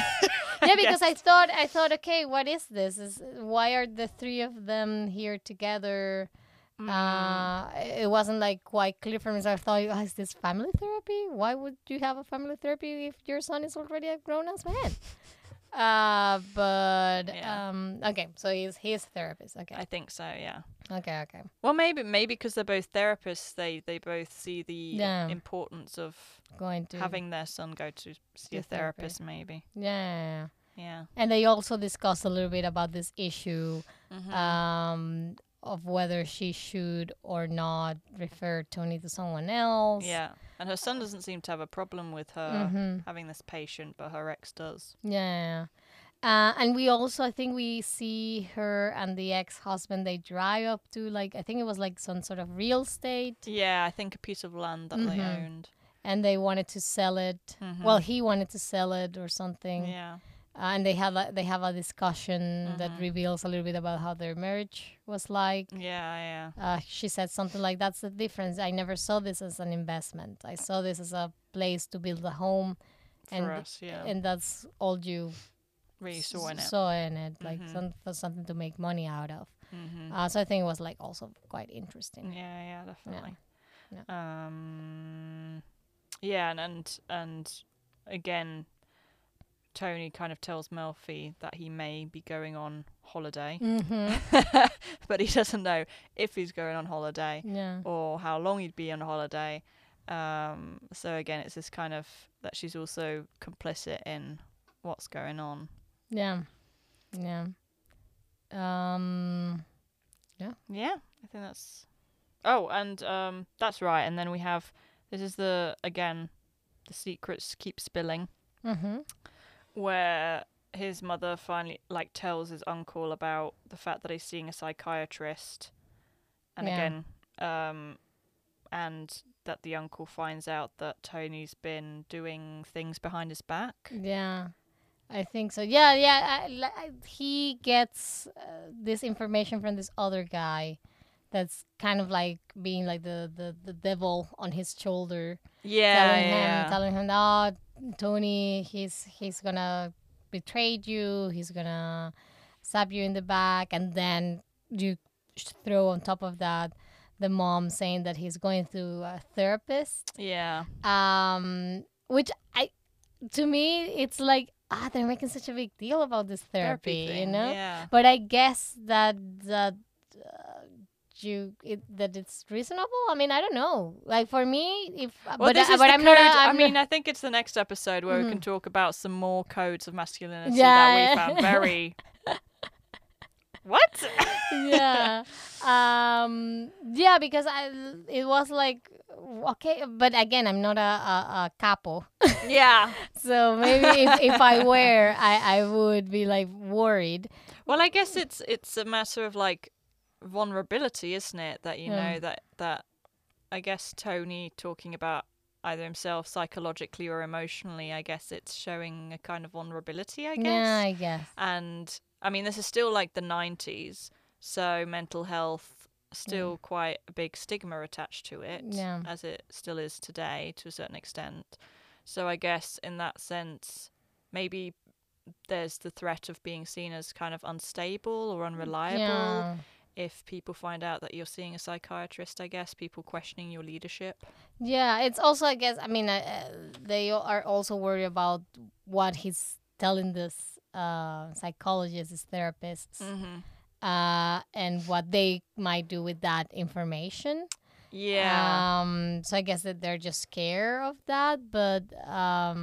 Yeah, because I thought, okay, what is this? Why are the three of them here together? It wasn't like quite clear for me. So I thought, is this family therapy? Why would you have a family therapy if your son is already a grown-ass man? Okay, so he's his therapist. Okay, I think so. Yeah. Okay. Well, maybe because they're both therapists, they both see the importance of having their son go to see a therapist. Maybe. Yeah. And they also discuss a little bit about this issue, of whether she should or not refer Tony to someone else. Yeah. And her son doesn't seem to have a problem with her having this patient, but her ex does. Yeah. And we also, I think we see her and the ex-husband, they drive up to, like, I think it was like some sort of real estate. Yeah, I think a piece of land that they owned. and they wanted to sell it. Mm-hmm. Well, he wanted to sell it or something. Yeah. And they have a discussion mm-hmm. that reveals a little bit about how their marriage was like. Yeah, yeah. She said something like, "That's the difference. I never saw this as an investment. I saw this as a place to build a home, and that's all you really saw in it, mm-hmm. like something to make money out of." Mm-hmm. So I think it was like also quite interesting. Yeah, yeah, definitely. Yeah, yeah. Yeah, and again, Tony kind of tells Melfi that he may be going on holiday, mm-hmm. but he doesn't know if he's going on holiday or how long he'd be on holiday. So again, it's this kind of that she's also complicit in what's going on. Yeah, yeah, yeah, yeah. I think that's. Oh, and that's right. And then we have this is the secrets keep spilling. Mm-hmm. Where his mother finally like tells his uncle about the fact that he's seeing a psychiatrist, and and that the uncle finds out that Tony's been doing things behind his back. Yeah, I think so. Yeah, yeah. He gets this information from this other guy that's kind of like being like the devil on his shoulder. Yeah, telling him that. Oh, Tony, he's gonna betray you. He's gonna stab you in the back, and then you throw on top of that the mom saying that he's going through a therapist. Yeah. Which to me, it's like they're making such a big deal about this therapy you know. Yeah. But I guess that it's reasonable. I mean, I don't know. Like for me, I think it's the next episode where we can talk about some more codes of masculinity that we found very. What? Yeah. Yeah, because it was like okay, but again, I'm not a capo. Yeah. So maybe if I were, I would be like worried. Well, I guess it's a matter of like. Vulnerability, isn't it? That know that I guess Tony talking about either himself psychologically or emotionally, I guess it's showing a kind of vulnerability, I guess. Yeah, I guess. And I mean, this is still like the 90s, so mental health still quite a big stigma attached to it, as it still is today to a certain extent. So I guess in that sense, maybe there's the threat of being seen as kind of unstable or unreliable. Yeah. If people find out that you're seeing a psychiatrist, I guess, people questioning your leadership. Yeah, it's also, I guess, I mean, they are also worried about what he's telling this psychologist, his therapists, and what they might do with that information. Yeah. So I guess that they're just scared of that. But I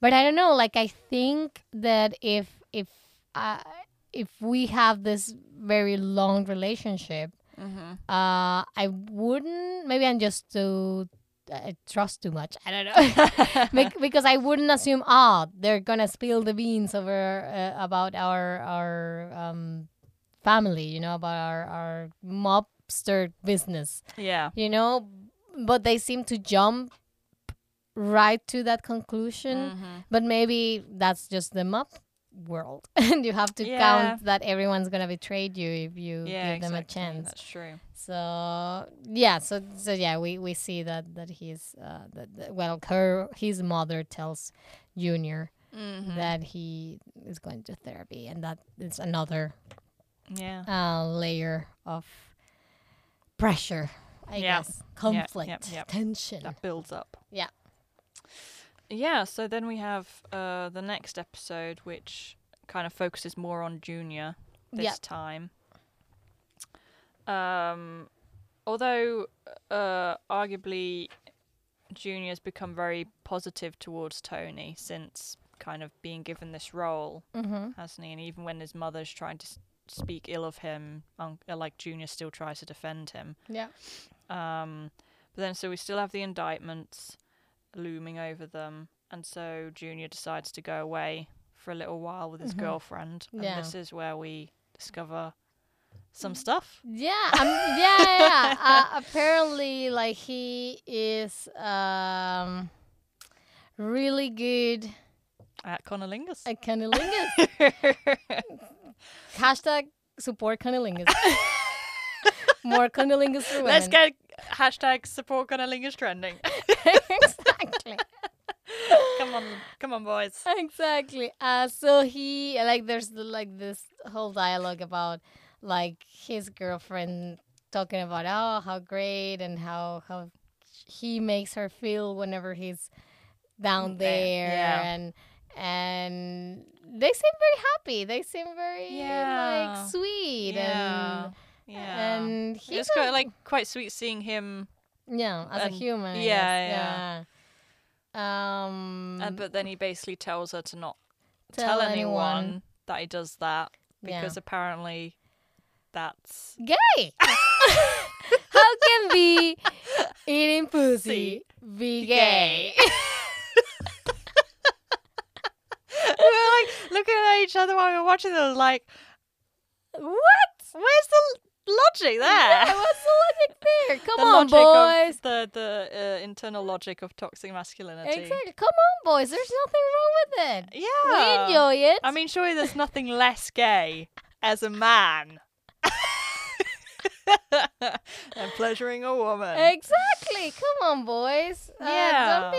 don't know. Like, I think that if we have this very long relationship, I wouldn't. Maybe I'm just too. I trust too much. I don't know. Because I wouldn't assume. They're gonna spill the beans about our family. You know, about our mobster business. Yeah. You know, but they seem to jump right to that conclusion. Mm-hmm. But maybe that's just the mob. World and you have to count that everyone's gonna betray you if you give them a chance. That's true. So we see that he's his mother tells Junior that he is going to therapy, and that is another layer of pressure, I guess, conflict, tension that builds up. Yeah. Yeah, so then we have the next episode, which kind of focuses more on Junior this time. Although, arguably, Junior's become very positive towards Tony since kind of being given this role, hasn't he? And even when his mother's trying to speak ill of him, Junior still tries to defend him. Yeah. But then, so we still have the indictments looming over them, and so Junior decides to go away for a little while with his girlfriend, and this is where we discover some stuff. Yeah. Apparently, like, he is really good at cunnilingus. At cunnilingus. Hashtag support cunnilingus. More cunnilingus for women. Let's get hashtag support cunnilingus trending. Exactly. Come on, boys. Exactly. So he, like, there's like this whole dialogue about, like, his girlfriend talking about how great and how he makes her feel whenever he's down there, yeah. and they seem very happy. They seem very like sweet, and he's quite sweet seeing him. Yeah, as a human. Yeah. But then he basically tells her to not tell anyone that he does that because apparently that's gay. How can be eating pussy be gay? We were like looking at each other while we were watching them, like, what? Where's the logic there? Yeah, what's the logic there? Come on, boys. The internal logic of toxic masculinity. Exactly. Come on, boys. There's nothing wrong with it. Yeah. We enjoy it. I mean, surely there's nothing less gay as a man than pleasuring a woman. Exactly. Come on, boys. Yeah.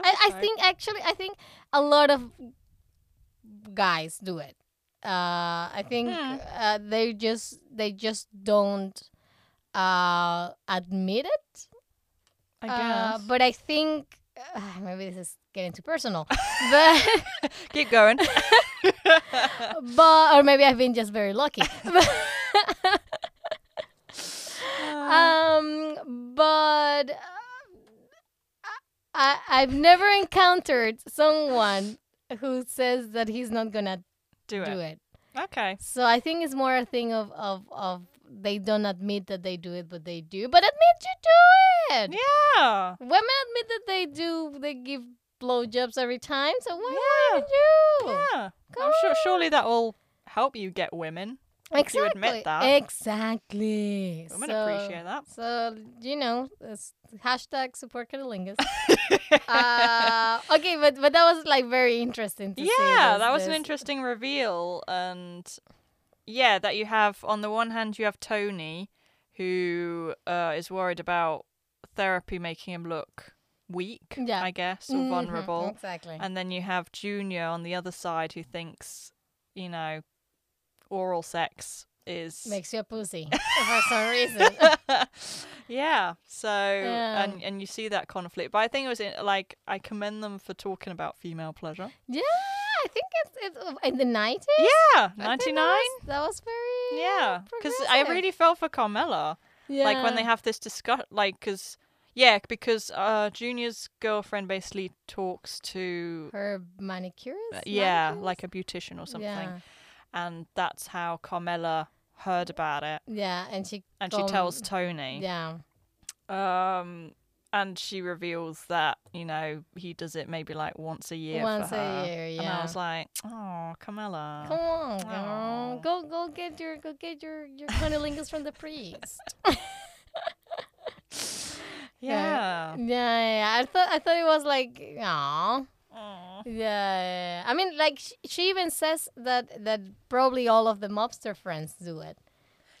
I think a lot of guys do it. I think they just don't admit it. I guess. But I think maybe this is getting too personal. But keep going. But or maybe I've been just very lucky. But I've never encountered someone who says that he's not gonna do it. Okay. So I think it's more a thing of they don't admit that they do it, but they do. But admit you do it. Yeah. Women admit that they give blowjobs every time. So why would you? Yeah. I'm sure. Surely that will help you get women. Exactly. If you admit that. Exactly. Women appreciate that. So hashtag support cunnilingus. Okay, but that was like very interesting to see. Yeah, that was an interesting reveal, and that you have on the one hand you have Tony, who is worried about therapy making him look weak, I guess, or vulnerable. Exactly. And then you have Junior on the other side who thinks, oral sex makes you a pussy for some reason. And you see that conflict, but I think it was I commend them for talking about female pleasure. Yeah, I think it's in the 90s. Yeah, 99. That was very because I really felt for Carmela. Yeah, like when they have this discussion, like because Junior's girlfriend basically talks to her manicurist. Yeah, like a beautician or something. Yeah. And that's how Carmela heard about it. Yeah, and she tells Tony. Yeah. And she reveals that, he does it maybe like once a year. Once for her. A year, yeah. And I was like, oh, Carmela. Come on, girl. Go get your cunnilingus from the priest. Yeah. I thought it was like, aw. Yeah, I mean, like she even says that probably all of the mobster friends do it.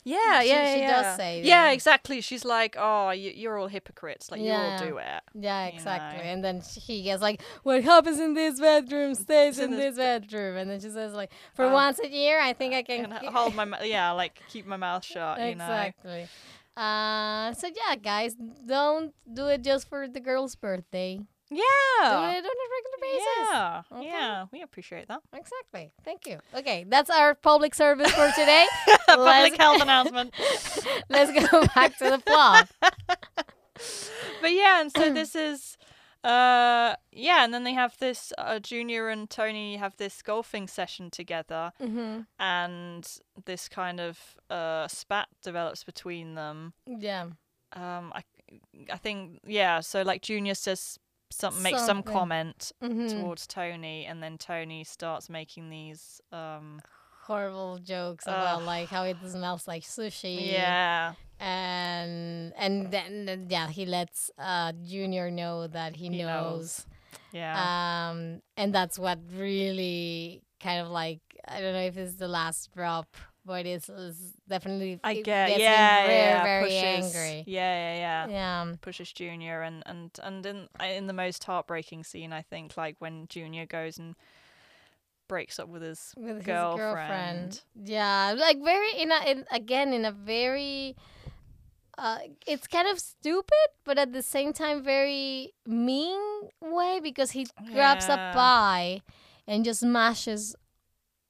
Yeah, she does say that. Yeah, exactly. She's like, oh, you're all hypocrites. Like, you all do it. Yeah, exactly. And then he gets like, what happens in this bedroom stays in this bedroom. And then she says like, for once a year, I think I can hold my keep my mouth shut. Exactly. So yeah, guys, don't do it just for the girl's birthday. Yeah. Do it on a regular basis. Yeah. Okay. Yeah. We appreciate that. Exactly. Thank you. Okay. That's our public service for today. Public health announcement. Let's go back to the plot. But yeah, and so this is, and then they have this, Junior and Tony have this golfing session together. Mm-hmm. And this kind of spat develops between them. Yeah. I think Junior says, makes some comment towards Tony, and then Tony starts making these horrible jokes about like how it smells like sushi. Yeah. And then yeah, he lets Junior know that he knows. Yeah. And that's what really kind of like, I don't know if it's the last drop, but it's definitely it gets him very, very angry. Yeah. Pushes Junior and in the most heartbreaking scene, I think, like when Junior goes and breaks up with his girlfriend. Yeah, like in a very it's kind of stupid, but at the same time very mean way, because he grabs a pie and just mashes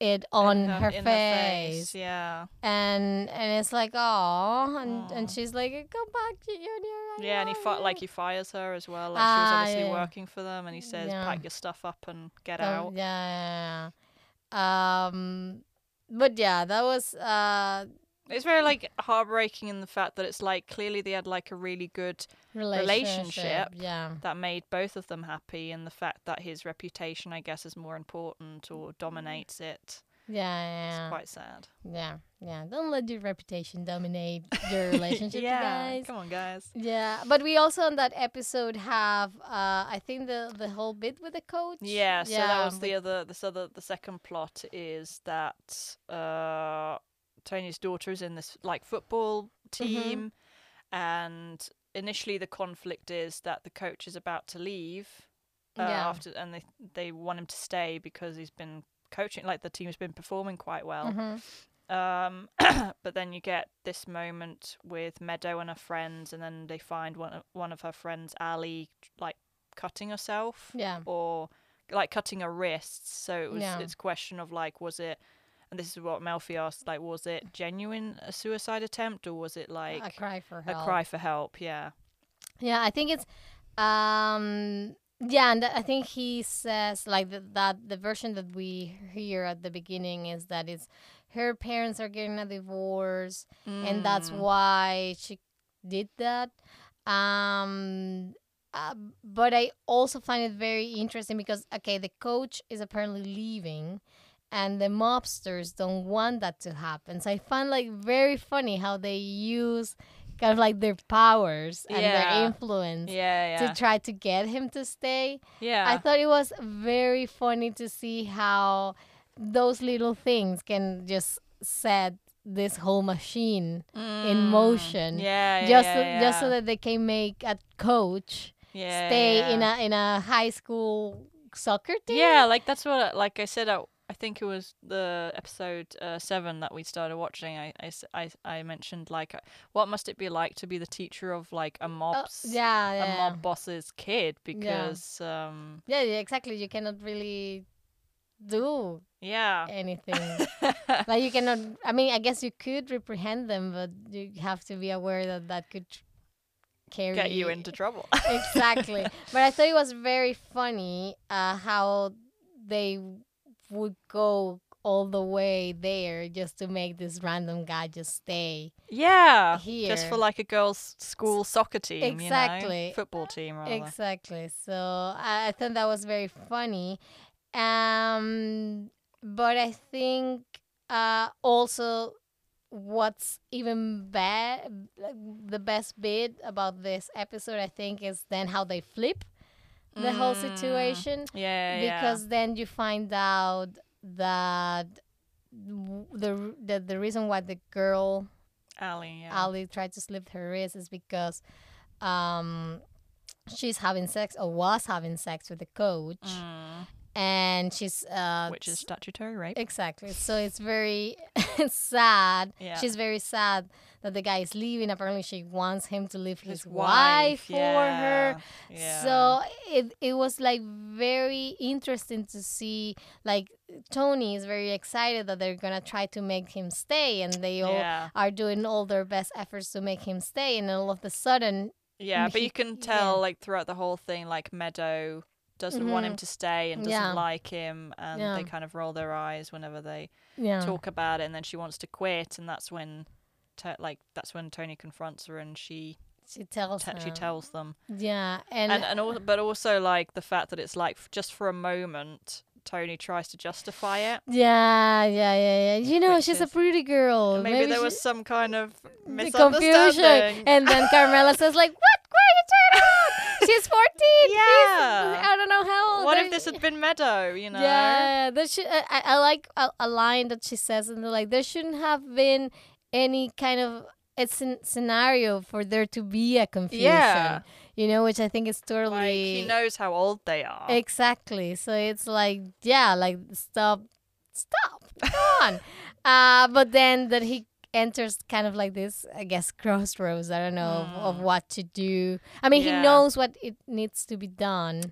it on her face. Yeah. And it's like, oh, and she's like, go back to Junior. Yeah, and he fires her as well. Like, she was obviously working for them, and he says, pack your stuff up and get out. Yeah. But yeah, that was it's very like heartbreaking in the fact that it's like clearly they had like a really good relationship that made both of them happy, and the fact that his reputation, I guess, is more important or dominates it. Yeah. It's quite sad. Yeah. Don't let your reputation dominate your relationship, guys. Come on, guys. Yeah, but we also on that episode have I think the whole bit with the coach. Yeah. So that was the second plot is that Tony's daughter is in this like football team, and initially the conflict is that the coach is about to leave and they want him to stay because he's been coaching, like the team's been performing quite well. But then you get this moment with Meadow and her friends, and then they find one of her friends, Ali, like cutting herself or like cutting her wrists. So it was it's question of like, was it, and this is what Melfi asked, like, was it genuine a suicide attempt, or was it like a cry for help? Yeah, I think it's and I think he says like that the version that we hear at the beginning is that it's her parents are getting a divorce, and that's why she did that. But I also find it very interesting because the coach is apparently leaving, and the mobsters don't want that to happen. So I find like very funny how they use kind of like their powers and their influence to try to get him to stay. Yeah. I thought it was very funny to see how those little things can just set this whole machine in motion. Just so that they can make a coach stay in a high school soccer team. Yeah, like that's what like I said out. I think it was the episode 7 that we started watching. I mentioned like, what must it be like to be the teacher of like a mob boss's kid, because exactly, you cannot really do anything. Like you cannot. I mean, I guess you could reprehend them, but you have to be aware that could get you into trouble. Exactly. But I thought it was very funny how they would go all the way there just to make this random guy just stay here. Just for like a girls' school soccer team. Exactly. You know? Football team, rather. Exactly. So I thought that was very funny. But I think also what's even the best bit about this episode, I think, is then how they flip the whole situation. Because then you find out that the reason why the girl Ali tried to slip her wrist is because she's having sex, or was having sex, with the coach, and she's which is statutory rape. Exactly. So it's very sad. Yeah. She's very sad that the guy is leaving. Apparently she wants him to leave his wife for her. Yeah. So it was like very interesting to see, like Tony is very excited that they're gonna try to make him stay, and they all are doing all their best efforts to make him stay, and all of a sudden but you can tell like throughout the whole thing, like Meadow doesn't want him to stay and doesn't like him, and they kind of roll their eyes whenever they talk about it, and then she wants to quit, and that's when Tony confronts her, and she tells them. Yeah, and also like the fact that it's like just for a moment Tony tries to justify it. Yeah. You know, she's a pretty girl. Maybe there was some kind of misunderstanding. And then Carmela says, like, what? Why are you turning? She's 14. Yeah. I don't know how old. What if this had been Meadow, you know? Yeah. I like a line that she says, and they're like, there shouldn't have been any kind of scenario for there to be a confusion. Yeah. You know, which I think is totally... Like, he knows how old they are. Exactly. So it's like, yeah, like, stop, come on. But then that he enters kind of like this, I guess, crossroads, I don't know, of what to do. I mean, he knows what it needs to be done.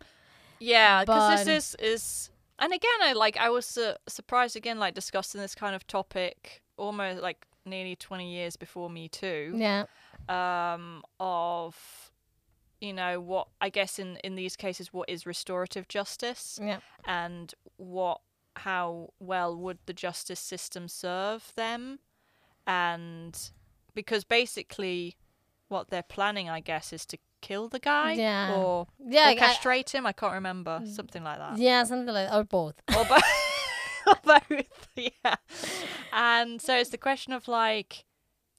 Yeah, because this is... And again, I was surprised, again, like, discussing this kind of topic almost, like, nearly 20 years before Me Too. Yeah. Of... You know, what I guess in these cases, what is restorative justice, and how well would the justice system serve them? And because basically what they're planning, I guess, is to kill the guy or castrate him. I can't remember. Something like that. Yeah, something like that. Or both. Or both. Or both, yeah. And so it's the question of, like,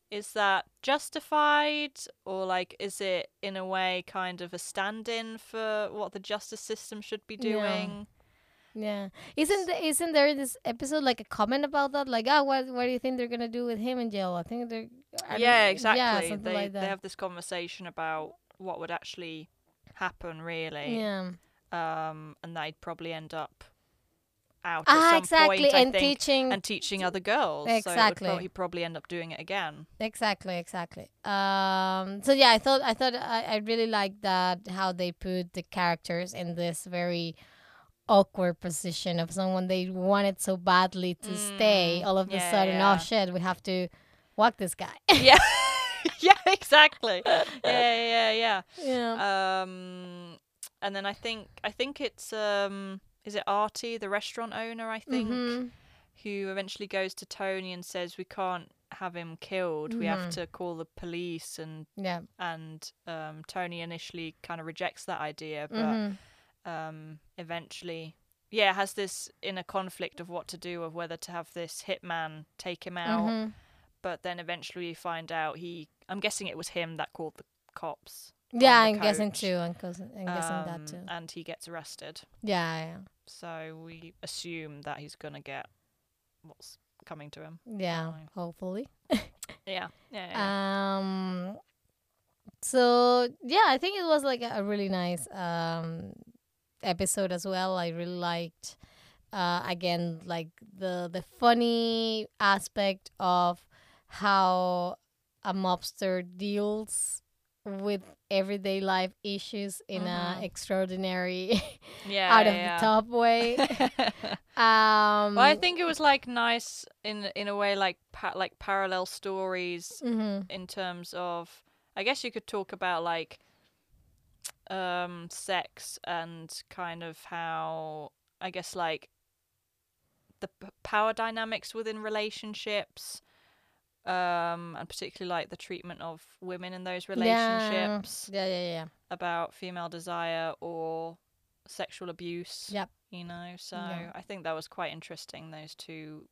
is that justified, or like, is it in a way kind of a stand-in for what the justice system should be doing? Yeah. Isn't there in this episode like a comment about that? Like, oh, what do you think they're gonna do with him in jail? I think they're exactly. Yeah, they like that. They have this conversation about what would actually happen, really. Yeah. And they'd probably end up out at some point, I think, teaching other girls. Exactly. So he probably end up doing it again. Exactly. So yeah, I really liked that, how they put the characters in this very awkward position of someone they wanted so badly to stay. All of a sudden, oh shit, we have to walk this guy. Yeah. Yeah, exactly. Yeah. And then I think it's is it Artie, the restaurant owner, I think, who eventually goes to Tony and says, we can't have him killed. We have to call the police. And Tony initially kind of rejects that idea, but eventually, has this inner conflict of what to do, of whether to have this hitman take him out. But then eventually you find out I'm guessing it was him that called the cops. Yeah, I'm guessing too. I'm guessing that too. And he gets arrested. Yeah. So we assume that he's going to get what's coming to him. Yeah, hopefully. Yeah. So, yeah, I think it was like a really nice episode as well. I really liked, again, like the funny aspect of how a mobster deals with everyday life issues in an extraordinary out of the top way. Well, I think it was like nice in a way, like parallel stories in terms of, I guess you could talk about like sex and kind of how, I guess, like the power dynamics within relationships. And particularly like the treatment of women in those relationships. Yeah. About female desire or sexual abuse. Yep. You know, so I think that was quite interesting. Those two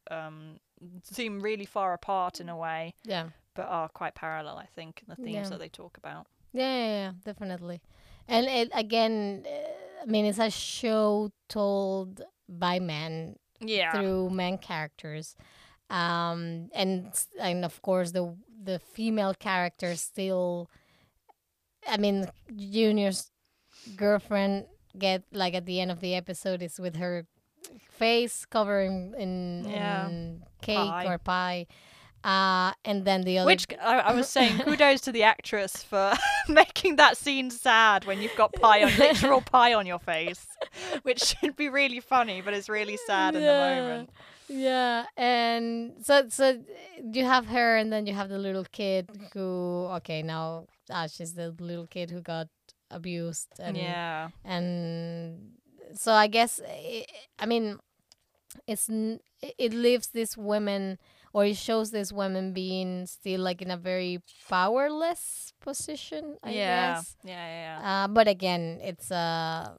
seem really far apart in a way. Yeah. But are quite parallel, I think, in the themes that they talk about. Yeah, definitely. And it, again, I mean, it's a show told by men. Yeah. Through men characters. And of course the female character still, I mean, Junior's girlfriend at the end of the episode is with her face covering in cake or pie. And then the other... Which, I was saying, kudos to the actress for making that scene sad when you've got literal pie on your face, which should be really funny, but it's really sad in the moment. Yeah, and so you have her, and then you have the little kid who, she's the little kid who got abused. And so I guess, it leaves these women... Or it shows these women being still like in a very powerless position, I guess. But again, it's a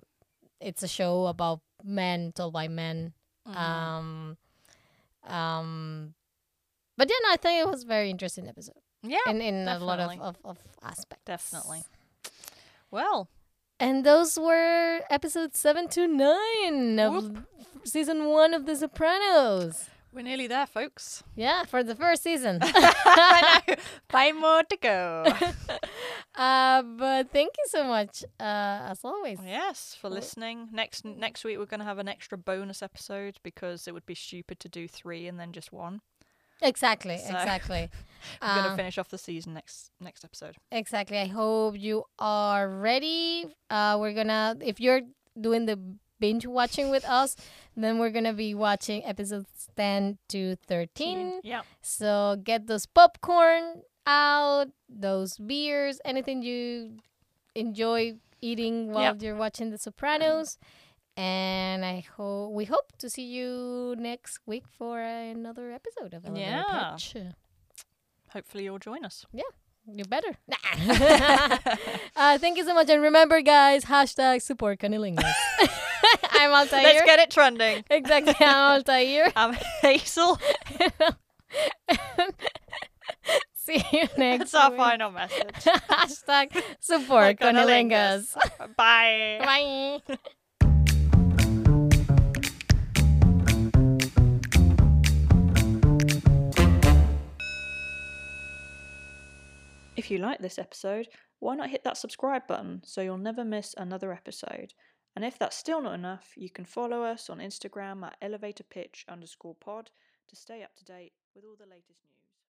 show about men told by men. But yeah, no, I think it was a very interesting episode. Yeah, in a lot of aspects. Definitely. Well, and those were episodes 7 to 9 of season 1 of The Sopranos. We're nearly there, folks. Yeah, for the first season. I know. 5 more to go. But thank you so much, as always. Yes, for listening. Next week we're going to have an extra bonus episode because it would be stupid to do 3 and then just 1. Exactly, so exactly. We're going to finish off the season next episode. Exactly. I hope you are ready. We're going to, if you're doing the binge watching with us, then we're gonna be watching episodes 10 to 13. Yeah. So get those popcorn out, those beers, anything you enjoy eating while you're watching The Sopranos. And we hope to see you next week for another episode of Elevator Pitch. Hopefully you'll join us. Yeah. You better. Thank you so much. And remember, guys, #SupportCunnilingus. I'm Altair. Let's get it trending. Exactly. I'm Altair. I'm Hazel. See you next week. That's our final message. #SupportCunnilingus. Bye. Bye. If you like this episode, why not hit that subscribe button so you'll never miss another episode? And if that's still not enough, you can follow us on Instagram at elevatorpitch_pod to stay up to date with all the latest news.